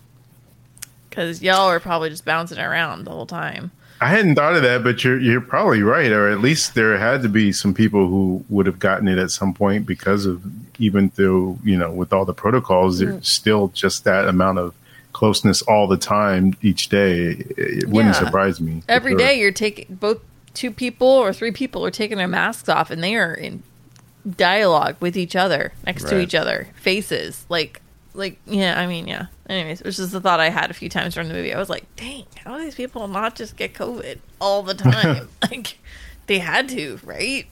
Because y'all are probably just bouncing around the whole time. I hadn't thought of that, but you're you're probably right, or at least there had to be some people who would have gotten it at some point because of even though you know with all the protocols, mm. there's still just that amount of closeness all the time each day. It, it wouldn't yeah. surprise me. Every sure. day, you're taking both two people or three people are taking their masks off, and they are in dialogue with each other, next right. to each other, faces like like, yeah, I mean, yeah. Anyways, which is the thought I had a few times during the movie. I was like, dang, how do these people not just get COVID all the time? Like, they had to, right?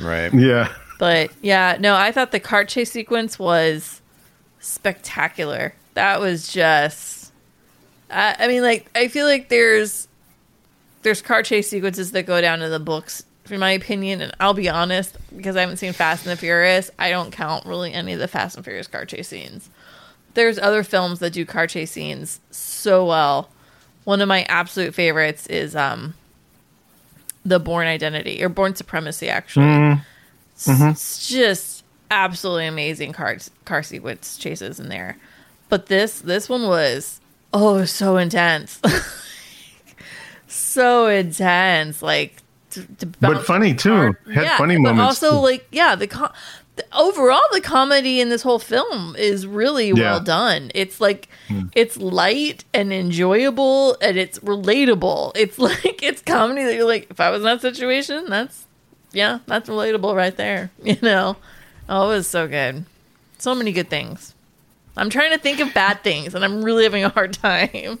Right. Yeah. But, yeah, no, I thought the car chase sequence was spectacular. That was just... I, I mean, like, I feel like there's there's car chase sequences that go down in the books, in my opinion, and I'll be honest, because I haven't seen Fast and the Furious, I don't count really any of the Fast and Furious car chase scenes. There's other films that do car chase scenes so well. One of my absolute favorites is um, The Bourne Identity, or Bourne Supremacy, actually. Mm. Mm-hmm. It's just absolutely amazing car car sequence chases in there. But this this one was, oh, so intense. So intense. Like, to, to but funny, too. Had yeah, funny but moments. But also, too. like, yeah, the, com- the overall, the comedy in this whole film is really yeah. well done. It's, like, mm. it's light and enjoyable, and it's relatable. It's, like, it's comedy that you're like, if I was in that situation, that's, yeah, that's relatable right there. You know? Oh, it was so good. So many good things. I'm trying to think of bad things, and I'm really having a hard time.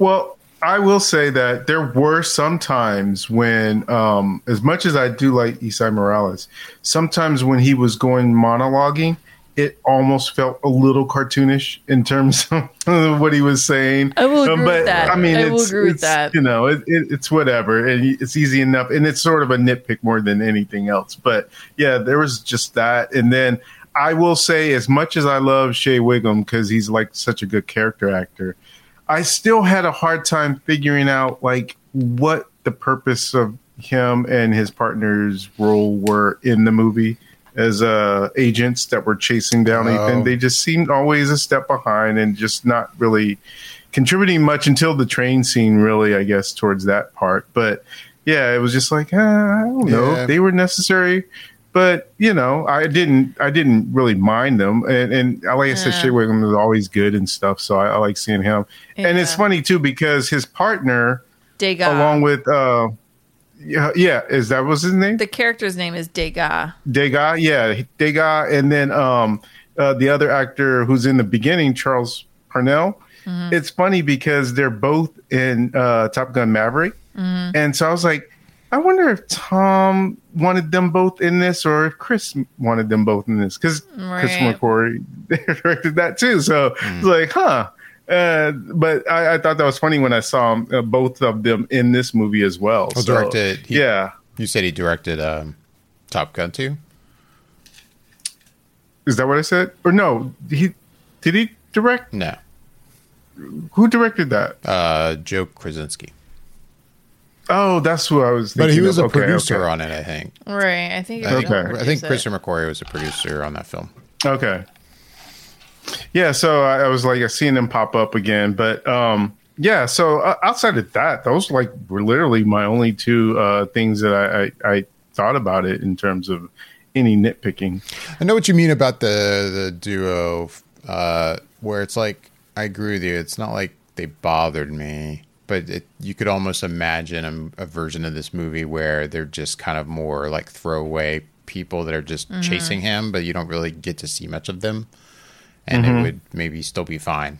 Well, I will say that there were some times when, um, as much as I do like Esai Morales, sometimes when he was going monologuing, it almost felt a little cartoonish in terms of what he was saying. I will agree um, but, with that. I mean, I it's, will agree it's, with that. You know, it, it, it's whatever, and it's easy enough, and it's sort of a nitpick more than anything else. But yeah, there was just that, and then. I will say, as much as I love Shea Whigham because he's like such a good character actor, I still had a hard time figuring out like what the purpose of him and his partner's role were in the movie as uh, agents that were chasing down oh. Ethan. They just seemed always a step behind and just not really contributing much until the train scene, really, I guess, towards that part. But yeah, it was just like, ah, I don't know. Yeah. They were necessary. But you know, I didn't. I didn't really mind them, and, and like I said, yeah. Shea Whigham was always good and stuff. So I, I like seeing him, yeah. and it's funny too because his partner, Degas, along with, uh, yeah, yeah, is that was his name? The character's name is Degas. Degas, yeah, Degas, and then um, uh, the other actor who's in the beginning, Charles Parnell. Mm-hmm. It's funny because they're both in uh, Top Gun Maverick, mm-hmm. and so I was like. I wonder if Tom wanted them both in this or if Chris wanted them both in this because right. Christopher McQuarrie directed that too. So mm. it's like, huh. Uh, but I, I thought that was funny when I saw them, uh, both of them in this movie as well. Oh, so, directed, he, yeah. You said he directed um, Top Gun too? Is that what I said? Or no, he did he direct? No. Who directed that? Uh, Joe Krasinski. Oh, that's who I was thinking. But he was of. a okay, producer okay. on it, I think. Right. I think, I think, I think Christopher McQuarrie was a producer on that film. Okay. Yeah, so I, I was like, I seen him pop up again. But um, yeah, so uh, outside of that, those like were literally my only two uh, things that I, I, I thought about it in terms of any nitpicking. I know what you mean about the, the duo uh, where it's like, I agree with you. It's not like they bothered me. But it, you could almost imagine a, a version of this movie where they're just kind of more like throwaway people that are just mm-hmm. chasing him, but you don't really get to see much of them, and mm-hmm. it would maybe still be fine.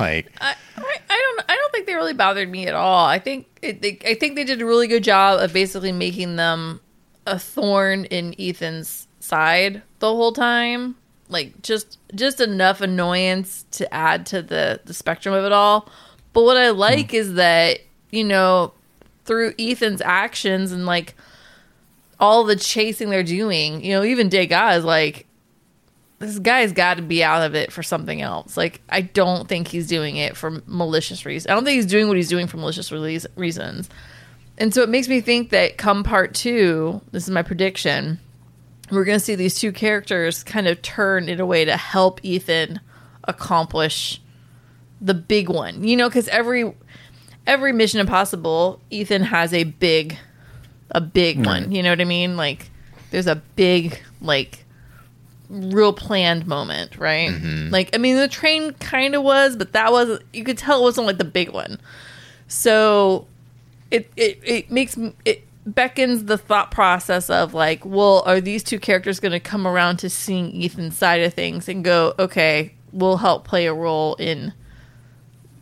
Like I, I, I don't, I don't think they really bothered me at all. I think, it, they, I think they did a really good job of basically making them a thorn in Ethan's side the whole time, like just, just enough annoyance to add to the, the spectrum of it all. But what I like mm. is that, you know, through Ethan's actions and, like, all the chasing they're doing, you know, even Degas is like, this guy's got to be out of it for something else. Like, I don't think he's doing it for malicious reasons. I don't think he's doing what he's doing for malicious release- reasons. And so it makes me think that come part two, this is my prediction, we're going to see these two characters kind of turn in a way to help Ethan accomplish the big one, you know, because every every Mission Impossible, Ethan has a big, a big right. one. You know what I mean? Like, there's a big, like, real planned moment, right? Mm-hmm. Like, I mean, the train kind of was, but that was you could tell it wasn't like the big one. So it it it makes it beckons the thought process of like, well, are these two characters going to come around to seeing Ethan's side of things and go, okay, we'll help play a role in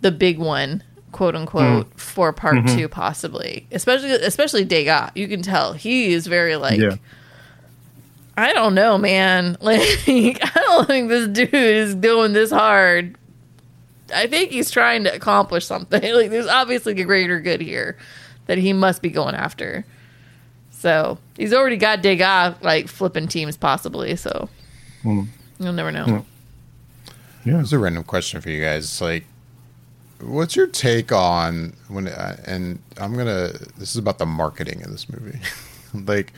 the big one, quote unquote, mm. for part mm-hmm. two, possibly. Especially, especially Degas. You can tell he is very like, yeah. I don't know, man. Like, I don't think this dude is doing this hard. I think he's trying to accomplish something. Like, there's obviously a greater good here that he must be going after. So he's already got Degas like flipping teams possibly, so mm. you'll never know. Mm. Yeah, it's a random question for you guys. Like, what's your take on when? Uh, and I'm gonna. This is about the marketing in this movie. Like,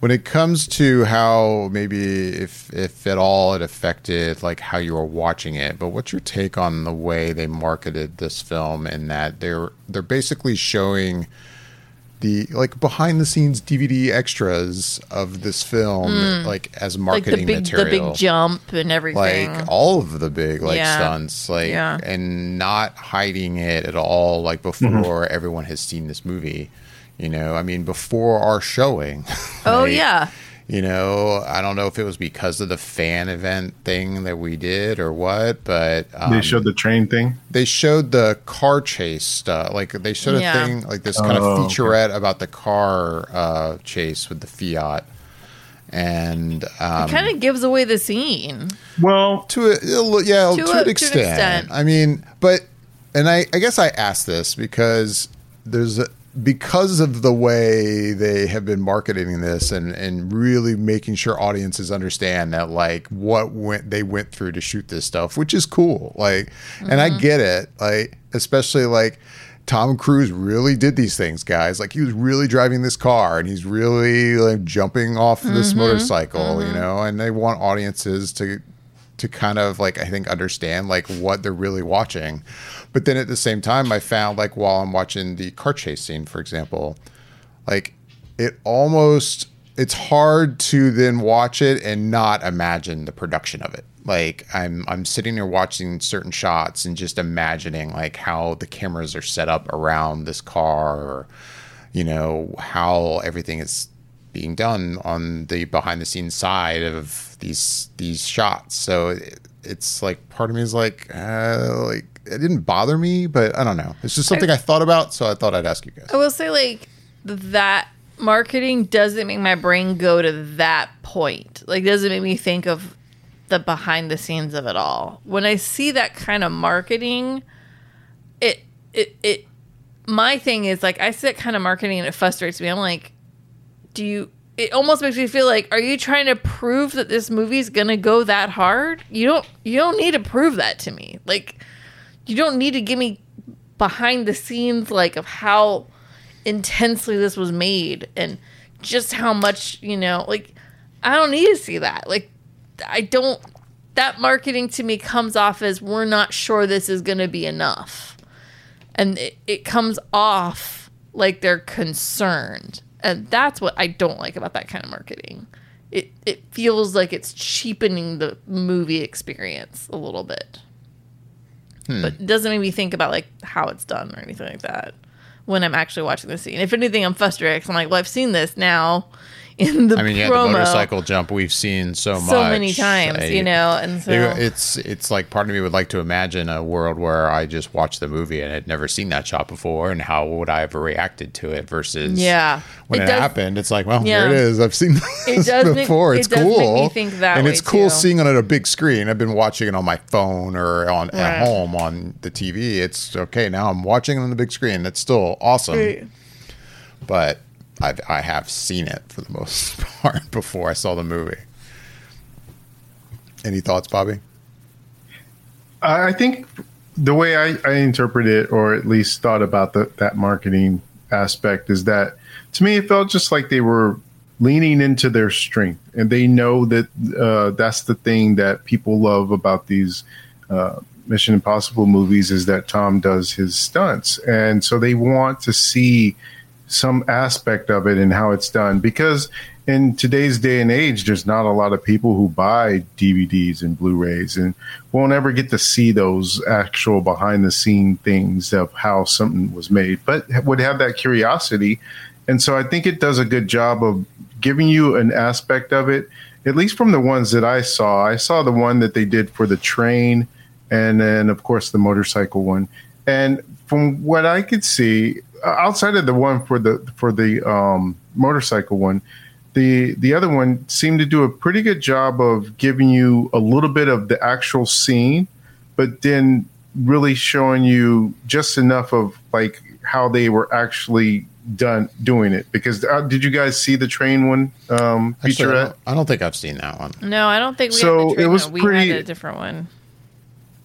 when it comes to how maybe if if at all it affected like how you were watching it, but what's your take on the way they marketed this film in that they're they're basically showing the like behind the scenes D V D extras of this film mm. like as marketing like the big, material, the big jump and everything, like all of the big like yeah. stunts, like yeah. and not hiding it at all like before mm-hmm. everyone has seen this movie. You know, I mean, before our showing. Oh, like, yeah. You know, I don't know if it was because of the fan event thing that we did or what, but... Um, they showed the train thing? They showed the car chase stuff. Like, they showed yeah. a thing, like this oh, kind of featurette okay. about the car uh, chase with the Fiat. And... Um, it kind of gives away the scene. Well... To, a, yeah, to, to, a, an extent. to an extent. I mean, but... And I, I guess I asked this because there's... a because of the way they have been marketing this and, and really making sure audiences understand that like what went they went through to shoot this stuff, which is cool. Like, mm-hmm. and I get it. Like, especially like Tom Cruise really did these things, guys. Like, he was really driving this car and he's really like jumping off mm-hmm. this motorcycle, mm-hmm. you know. And they want audiences to to kind of like I think understand like what they're really watching. But then at the same time, I found like while I'm watching the car chase scene, for example, like it almost it's hard to then watch it and not imagine the production of it. Like I'm I'm sitting there watching certain shots and just imagining like how the cameras are set up around this car or, you know, how everything is being done on the behind the scenes side of these these shots. So it, it's like part of me is like uh, like. It didn't bother me, but I don't know. It's just something I, I thought about, so I thought I'd ask you guys. I will say, like, that marketing doesn't make my brain go to that point. Like, doesn't make me think of the behind the scenes of it all. When I see that kind of marketing, it, it, it, my thing is, like, I see that kind of marketing and it frustrates me. I'm like, do you, it almost makes me feel like, are you trying to prove that this movie's gonna go that hard? You don't, you don't need to prove that to me. Like, you don't need to give me behind the scenes, like, of how intensely this was made and just how much, you know, like, I don't need to see that. Like, I don't, that marketing to me comes off as we're not sure this is going to be enough. And it, it comes off like they're concerned. And that's what I don't like about that kind of marketing. It, it feels like it's cheapening the movie experience a little bit. Hmm. But it doesn't make me think about like how it's done or anything like that when I'm actually watching the scene. If anything, I'm frustrated because I'm like, well, I've seen this now in the I mean, promo. Yeah, the motorcycle jump we've seen so, so much, so many times, I, you know. And so it's it's like part of me would like to imagine a world where I just watched the movie and had never seen that shot before, and how would I have reacted to it versus yeah when it, it does, happened? It's like, well, yeah. here it is. I've seen this it does before. Make, it's it does cool. Make me think that and way it's cool too. Seeing it on a big screen. I've been watching it on my phone or on right. at home on the T V. It's okay now. I'm watching it on the big screen. That's still awesome, right. but. I've, I have seen it for the most part before I saw the movie. Any thoughts, Bobby? I think the way I, I interpret it, or at least thought about the, that marketing aspect, is that to me it felt just like they were leaning into their strength, and they know that uh, that's the thing that people love about these uh, Mission Impossible movies is that Tom does his stunts, and so they want to see some aspect of it and how it's done, because in today's day and age, there's not a lot of people who buy D V Ds and Blu-rays and won't ever get to see those actual behind the scene things of how something was made, but would have that curiosity And so I think it does a good job of giving you an aspect of it, at least from the ones that I saw. I saw the one that they did for the train and then, of course, the motorcycle one. And from what I could see, outside of the one for the for the um, motorcycle one, the the other one seemed to do a pretty good job of giving you a little bit of the actual scene, but then really showing you just enough of like how they were actually done doing it. Because uh, did you guys see the train one? Um, Actually, featurette? I don't, I don't think I've seen that one. No, I don't think we. So had the it was one. Pretty. We had a different one.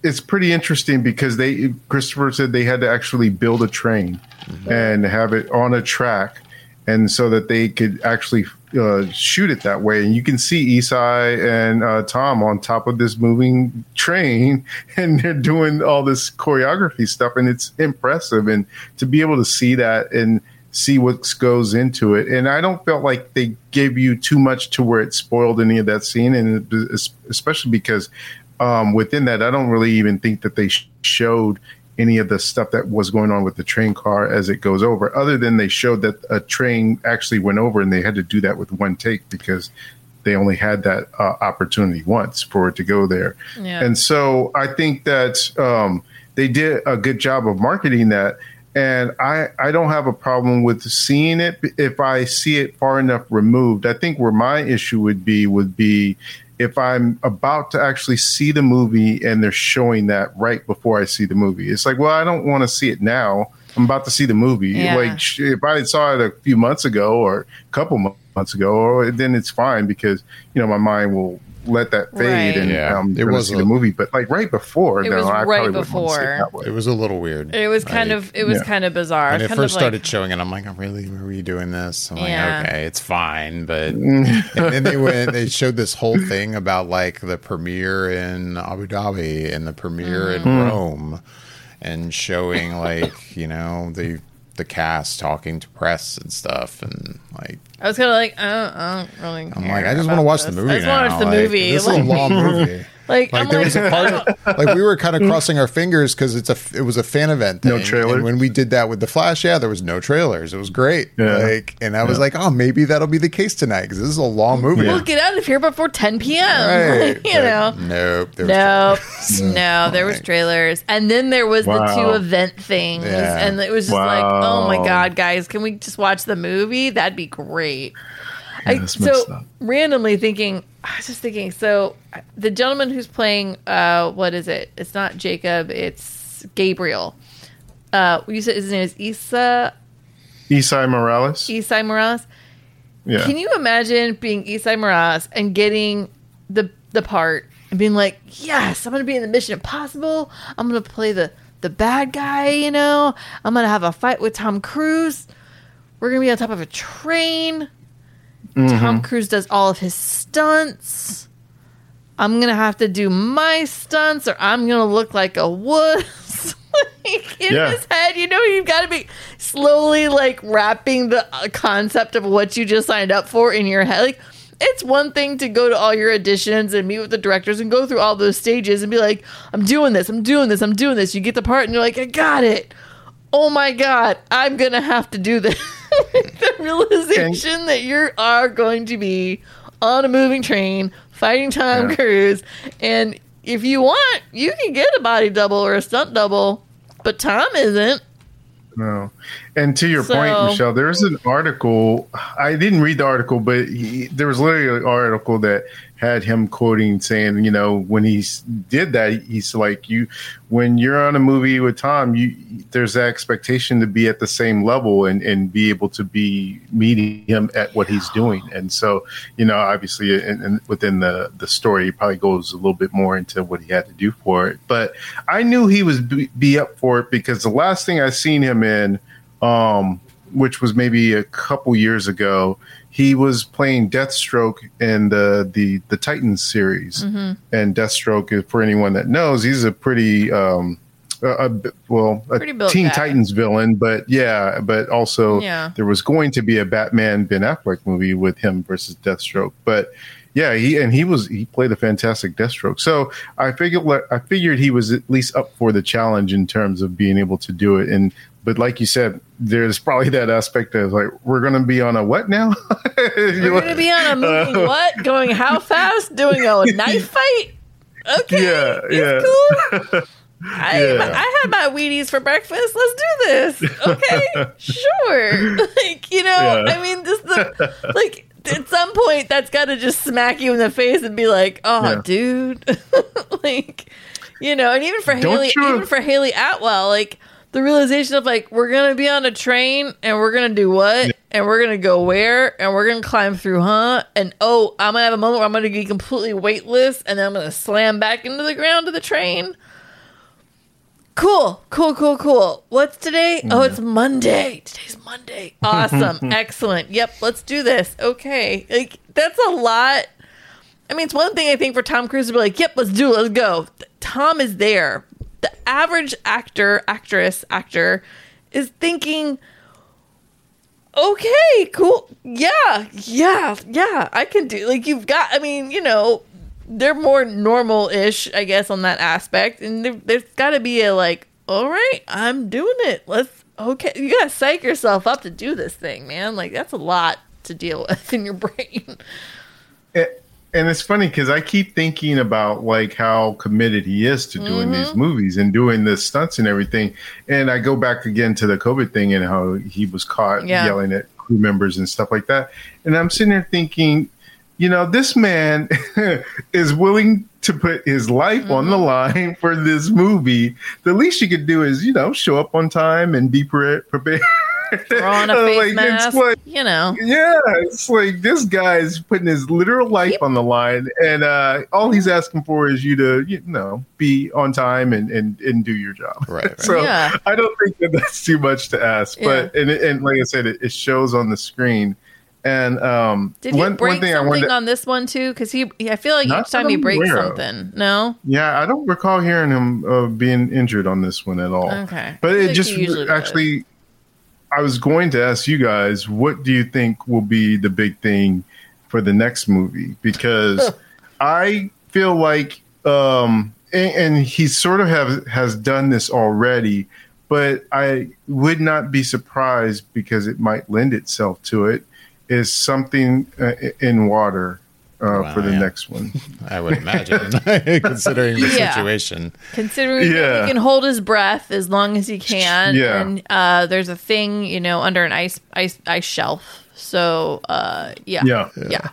It's pretty interesting because they Christopher said they had to actually build a train mm-hmm. and have it on a track, and so that they could actually uh, shoot it that way. And you can see Esai and uh, Tom on top of this moving train, and they're doing all this choreography stuff, and it's impressive. And to be able to see that and see what goes into it. And I don't feel like they gave you too much to where it spoiled any of that scene. And especially because um, within that, I don't really even think that they sh- showed any of the stuff that was going on with the train car as it goes over, other than they showed that a train actually went over and they had to do that with one take because they only had that uh, opportunity once for it to go there. Yeah. And so I think that um, they did a good job of marketing that. And I, I don't have a problem with seeing it if I see it far enough removed. I think where my issue would be would be if I'm about to actually see the movie and they're showing that right before I see the movie. It's like, well, I don't want to see it now. I'm about to see the movie. Yeah. Like if I saw it a few months ago or a couple months ago, then it's fine because, you know, my mind will let that fade right. and yeah. um, it was see a, the movie, but like right before, it no, was I right before. It, it was a little weird. It was right? kind of, it was yeah. kind of bizarre. When it first like, started showing it, I'm like, I'm really redoing this. I'm yeah. like, okay, it's fine, but and then they went, they showed this whole thing about like the premiere in Abu Dhabi and the premiere mm-hmm. in Rome, and showing like you know the the cast talking to press and stuff, and like. I was kind of like, I don't, I don't really care. I'm like, I just want to watch this. the movie. I just want to watch the like, movie. This like, is a long movie. Like, like, I'm there like, was a part, like we were kind of crossing our fingers because it's a it was a fan event thing. No trailer. And when we did that with the Flash, yeah, there was no trailers. It was great. Yeah. Like, and I yeah. was like, oh, maybe that'll be the case tonight because this is a long movie. Yeah. We'll get out of here before ten p.m. Right. Like, you know, nope. There nope. Was no, no, there was trailers, and then there was wow. the two event things, yeah. and it was just wow. like, oh my god, guys, can we just watch the movie? That'd be great. Yeah, I, so up. randomly thinking, I was just thinking. So the gentleman who's playing, uh, what is it? It's not Jacob. It's Gabriel. Uh, you said his name is Esai. Esai Morales. Esai Morales. Yeah. Can you imagine being Esai Morales and getting the the part and being like, yes, I'm going to be in the Mission Impossible. I'm going to play the the bad guy. You know, I'm going to have a fight with Tom Cruise. We're going to be on top of a train. Mm-hmm. Tom Cruise does all of his stunts. I'm going to have to do my stunts or I'm going to look like a wuss. like in yeah. his head, you know, you've got to be slowly like wrapping the concept of what you just signed up for in your head. Like, it's one thing to go to all your auditions and meet with the directors and go through all those stages and be like, I'm doing this, I'm doing this, I'm doing this. You get the part and you're like, I got it. Oh my God, I'm going to have to do this. The realization that you are going to be on a moving train fighting Tom yeah. Cruise. And if you want, you can get a body double or a stunt double, but Tom isn't. No. And to your so, point, Michelle, there's an article. I didn't read the article, but he, there was literally an article that had him quoting saying, you know, when he did that, he's like, you, when you're on a movie with Tom, you, there's that expectation to be at the same level and, and be able to be meeting him at what yeah. he's doing. And so, you know, obviously in, in, within the, the story, it probably goes a little bit more into what he had to do for it. But I knew he was be, be up for it because the last thing I seen him in, um, which was maybe a couple years ago, he was playing Deathstroke in the the, the Titans series, mm-hmm. and Deathstroke, for anyone that knows, he's a pretty um, a, a, well a pretty Teen guy. Titans villain, but yeah, but also yeah. there was going to be a Batman Ben Affleck movie with him versus Deathstroke, but yeah, he and he was he played a fantastic Deathstroke, so I figured I figured he was at least up for the challenge in terms of being able to do it and. But like you said, there's probably that aspect of like, we're going to be on a what now? We're going to be on a moving uh, what? Going how fast? Doing a knife fight? Okay. Yeah. It's yeah. cool. I, yeah. I had my Wheaties for breakfast. Let's do this. Okay. Sure. Like, you know, yeah. I mean, just the, like, at some point, that's got to just smack you in the face and be like, oh, yeah. dude. Like, you know, and even for Don't Hayley, you... even for Hayley Atwell, like, the realization of, like, we're going to be on a train, and we're going to do what? Yeah. And we're going to go where? And we're going to climb through, huh? And, oh, I'm going to have a moment where I'm going to be completely weightless, and then I'm going to slam back into the ground of the train. Cool, cool, cool, cool. What's today? Oh, it's Monday. Today's Monday. Awesome. Excellent. Yep, let's do this. Okay. Like, that's a lot. I mean, it's one thing, I think, for Tom Cruise to be like, yep, let's do it. Let's go. Tom is there. The average actor, actress, actor is thinking, okay, cool. Yeah, yeah, yeah. I can do, like, you've got, I mean, you know, they're more normal-ish, I guess, on that aspect. And there, there's got to be a, like, all right, I'm doing it. Let's, okay. You got to psych yourself up to do this thing, man. Like, that's a lot to deal with in your brain. It, and it's funny because I keep thinking about, like, how committed he is to doing mm-hmm. these movies and doing the stunts and everything. And I go back again to the COVID thing and how he was caught yeah. yelling at crew members and stuff like that. And I'm sitting there thinking, you know, this man is willing to put his life mm-hmm. on the line for this movie. The least you could do is, you know, show up on time and be pre- prepared. Throw on a face like, mask, like, you know. Yeah, it's like this guy is putting his literal life yep. on the line. And uh, all he's asking for is you to, you know, be on time and, and, and do your job. Right. right. So yeah. I don't think that that's too much to ask. But yeah. and, and like I said, it, it shows on the screen. And um, did he one, break one thing something I wanted to, on this one too? Because he, I feel like each time he breaks something. Of. No. Yeah, I don't recall hearing him uh, being injured on this one at all. Okay, but it like just actually, does. I was going to ask you guys, what do you think will be the big thing for the next movie? Because I feel like, um, and, and he sort of have has done this already. But I would not be surprised because it might lend itself to it. Is something uh, in water uh, wow, for the yeah. next one. I would imagine, considering the yeah. situation. Considering yeah. that he can hold his breath as long as he can. Yeah. And uh, there's a thing, you know, under an ice ice, ice shelf. So, uh, yeah. Yeah. Yeah. yeah.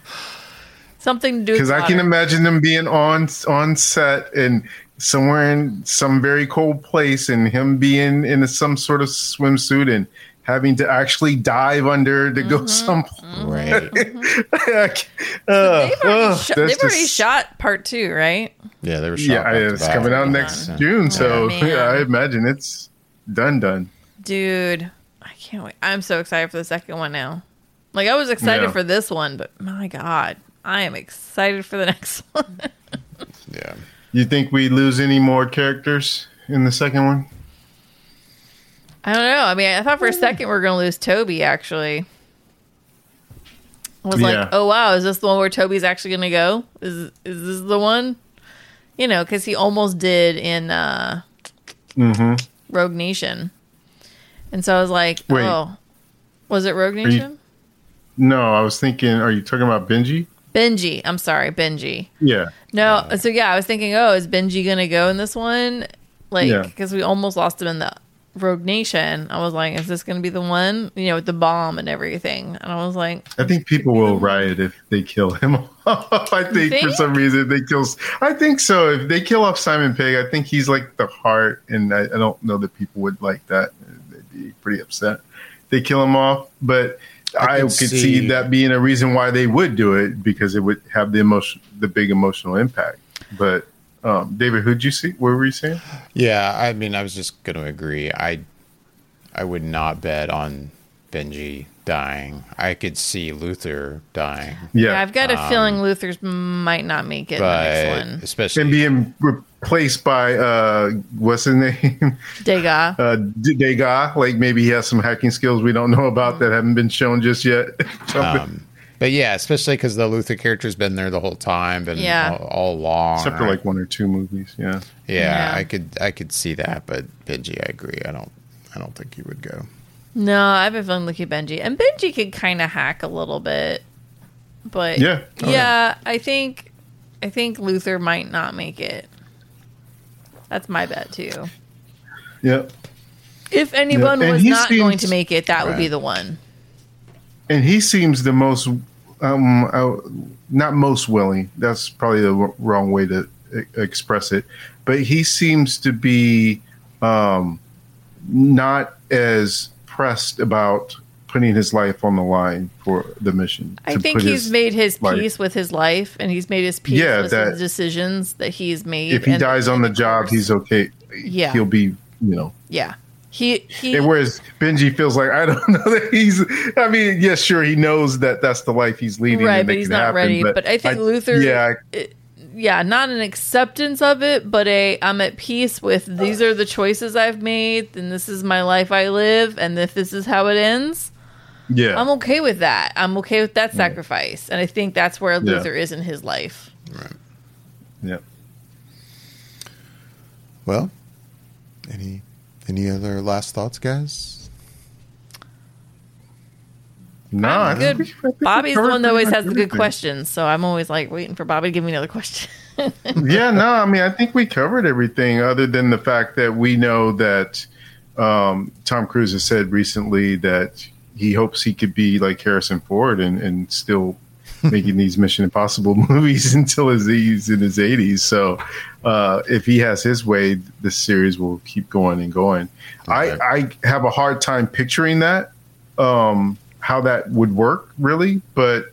Something to do with water. Because I can imagine them being on on set and somewhere in some very cold place and him being in some sort of swimsuit and having to actually dive under to mm-hmm, go someplace. Right. Mm-hmm. uh, they've already, uh, sh- they've already just... shot part two, right? Yeah, they were shot. Yeah, it's coming out next yeah. June, so oh, yeah, I imagine it's done, done. Dude, I can't wait. I'm so excited for the second one now. Like, I was excited yeah. for this one, but my God, I am excited for the next one. yeah. You think we lose any more characters in the second one? I don't know. I mean, I thought for a second we were going to lose Toby, actually. I was yeah. like, oh, wow, is this the one where Toby's actually going to go? Is is this the one? You know, because he almost did in uh, mm-hmm. Rogue Nation. And so I was like, Wait, oh, was it Rogue Nation? You, no, I was thinking, are you talking about Benji? Benji. I'm sorry, Benji. Yeah. No, uh, so yeah, I was thinking, oh, is Benji going to go in this one? Like, because yeah. we almost lost him in the Rogue Nation. I was like, is this going to be the one? You know, with the bomb and everything. And I was like, I think people will riot if they kill him. I think, think for some reason they kill. I think so. If they kill off Simon Pegg, I think he's like the heart, and I, I don't know that people would like that. They'd be pretty upset. They kill him off, but I, I could see. see that being a reason why they would do it because it would have the emotion, the big emotional impact. But. Um, David, who'd you see? What were you saying? Yeah, I mean, I was just going to agree. I I would not bet on Benji dying. I could see Luther dying. Yeah, yeah I've got a um, feeling Luther's might not make it in the next one. Especially and being replaced by, uh, what's his name? Degas. Uh, Degas. Like, maybe he has some hacking skills we don't know about mm-hmm. that haven't been shown just yet. um But yeah, especially because the Luther character's been there the whole time, been yeah. all, all along. Except for like one or two movies, yeah. yeah. Yeah, I could I could see that, but Benji, I agree. I don't I don't think he would go. No, I have a feeling Lucky Benji. And Benji could kind of hack a little bit. But yeah, oh, yeah, yeah, I think I think Luther might not make it. That's my bet too. Yep. If anyone yep. was not seems, going to make it, that right. would be the one. And he seems the most, um, uh, not most willing. That's probably the w- wrong way to I- express it. But he seems to be um, not as pressed about putting his life on the line for the mission. I think he's made his life. peace with his life, and he's made his peace yeah, with the decisions that he's made. If he dies on the job, he's okay. Yeah. He'll be, you know. Yeah. He, he and whereas Benji feels like, I don't know that he's, I mean, yes, yeah, sure, he knows that that's the life he's leading. Right, and but he's not happen, ready. But, but I think I, Luther, yeah, it, yeah, not an acceptance of it, but a, I'm at peace with these are the choices I've made, and this is my life I live, and if this is how it ends, yeah, I'm okay with that. I'm okay with that sacrifice. And I think that's where Luther yeah. is in his life. Right. Yeah. Well, any... Any other last thoughts, guys? Nah. Good. Bobby's the one that always has the good questions, so I'm always like waiting for Bobby to give me another question. Yeah, no, I mean, I think we covered everything other than the fact that we know that um, Tom Cruise has said recently that he hopes he could be like Harrison Ford and, and still making these Mission Impossible movies until his, he's in his eighties. So uh, if he has his way, this series will keep going and going. Okay. I, I have a hard time picturing that, um, how that would work, really. But,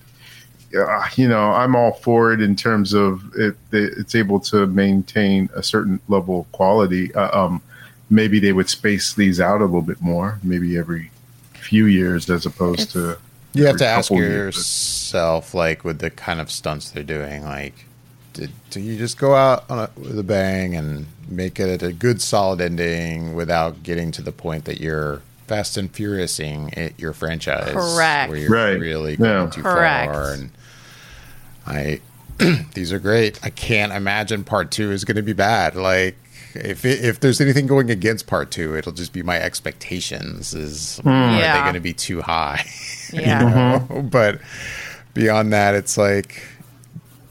uh, you know, I'm all for it in terms of if it, it's able to maintain a certain level of quality. Uh, um, maybe they would space these out a little bit more, maybe every few years as opposed it's- to... You have to ask yourself, like, with the kind of stunts they're doing, like, did, do you just go out on a, with a bang and make it a good, solid ending without getting to the point that you're Fast and Furiousing it, your franchise? Correct. Where you're right. really going yeah. too Correct. far. And I, these are great. I can't imagine part two is going to be bad. Like, if it, if there's anything going against part two, it'll just be my expectations is mm. are yeah. they going to be too high? Yeah. You know? Mm-hmm. But beyond that, it's like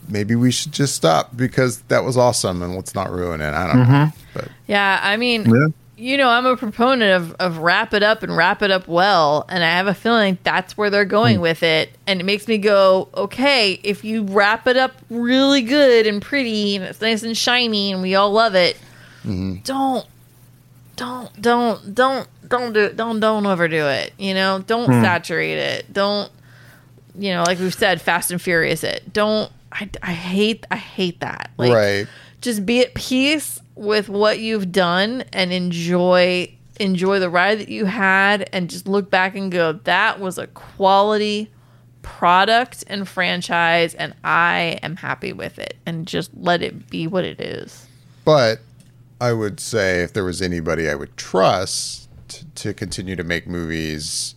maybe we should just stop because that was awesome and let's not ruin it. I don't mm-hmm. know. But yeah, I mean, yeah. you know, I'm a proponent of of wrap it up and wrap it up well, and I have a feeling that's where they're going mm. with it, and it makes me go, okay, if you wrap it up really good and pretty and it's nice and shiny and we all love it. Mm-hmm. Don't, don't, don't, don't, don't do it. Don't, don't overdo it. You know, don't mm. saturate it. Don't, you know, like we've said, Fast and Furious it. Don't, I, I hate, I hate that. Like, right. Just be at peace with what you've done and enjoy, enjoy the ride that you had and just look back and go, that was a quality product and franchise and I am happy with it and just let it be what it is. But I would say if there was anybody I would trust t- to continue to make movies,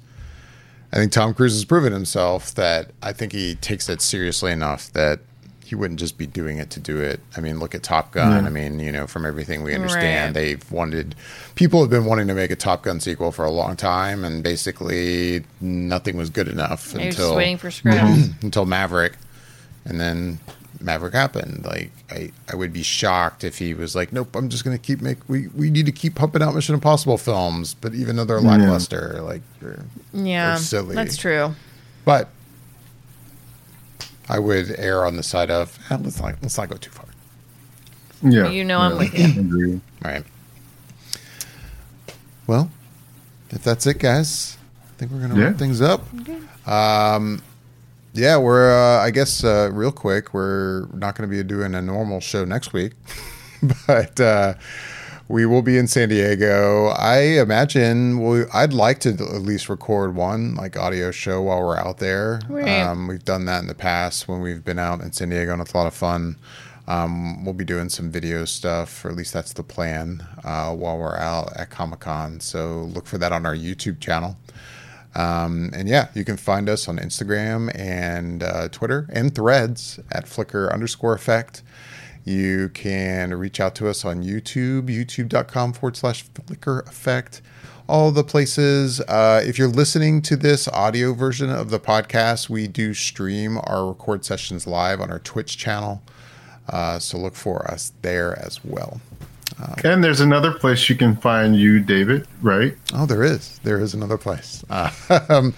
I think Tom Cruise has proven himself that I think he takes that seriously enough that he wouldn't just be doing it to do it. I mean, look at Top Gun. Mm. I mean, you know, from everything we understand, right. they've wanted, people have been wanting to make a Top Gun sequel for a long time, and basically nothing was good enough You're until just waiting for scripts. until Maverick, and then. Maverick happened. Like I, I would be shocked if he was like, nope, I'm just going to keep make. We, we need to keep pumping out Mission Impossible films, but even though they're yeah. lackluster, like they're, yeah, they're silly. That's true. But I would err on the side of eh, let's not let's not go too far. Yeah, you know yeah. I'm with you. All right. Well, if that's it, guys, I think we're going to yeah. wrap things up. Okay. Um. Yeah, we're, uh, I guess, uh, real quick, we're not going to be doing a normal show next week, but uh, we will be in San Diego. I imagine we, I'd like to at least record one, like, audio show while we're out there. Right. Um, we've done that in the past when we've been out in San Diego, and it's a lot of fun. Um, we'll be doing some video stuff, or at least that's the plan, uh, while we're out at Comic-Con. So look for that on our YouTube channel. Um, and yeah, you can find us on Instagram and uh, Twitter and Threads at Flickr underscore effect. You can reach out to us on YouTube, youtube.com forward slash Flickr effect. all the places. Uh, if you're listening to this audio version of the podcast, we do stream our record sessions live on our Twitch channel. Uh, so look for us there as well. Um, and there's another place you can find you, David, right? Oh, there is. There is another place. Uh,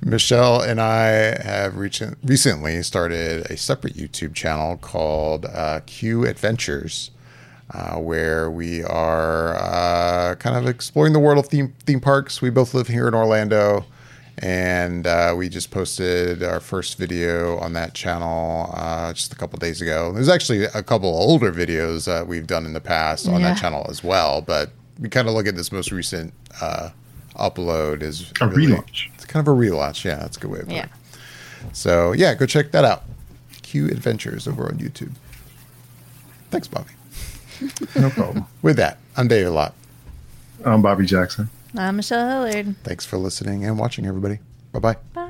Michelle and I have recent, recently started a separate YouTube channel called uh, Q Adventures, uh, where we are uh, kind of exploring the world of theme, theme parks. We both live here in Orlando, and uh, we just posted our first video on that channel uh, just a couple days ago. There's actually a couple older videos that we've done in the past on yeah. that channel as well, but we kind of look at this most recent uh, upload as a really, relaunch. It's kind of a relaunch. Yeah, that's a good way of putting yeah. it. So, yeah, go check that out. Q Adventures over on YouTube. Thanks, Bobby. No problem. With that, I'm David Lott. I'm Bobby Jackson. I'm Michelle Hillard. Thanks for listening and watching, everybody. Bye-bye. Bye.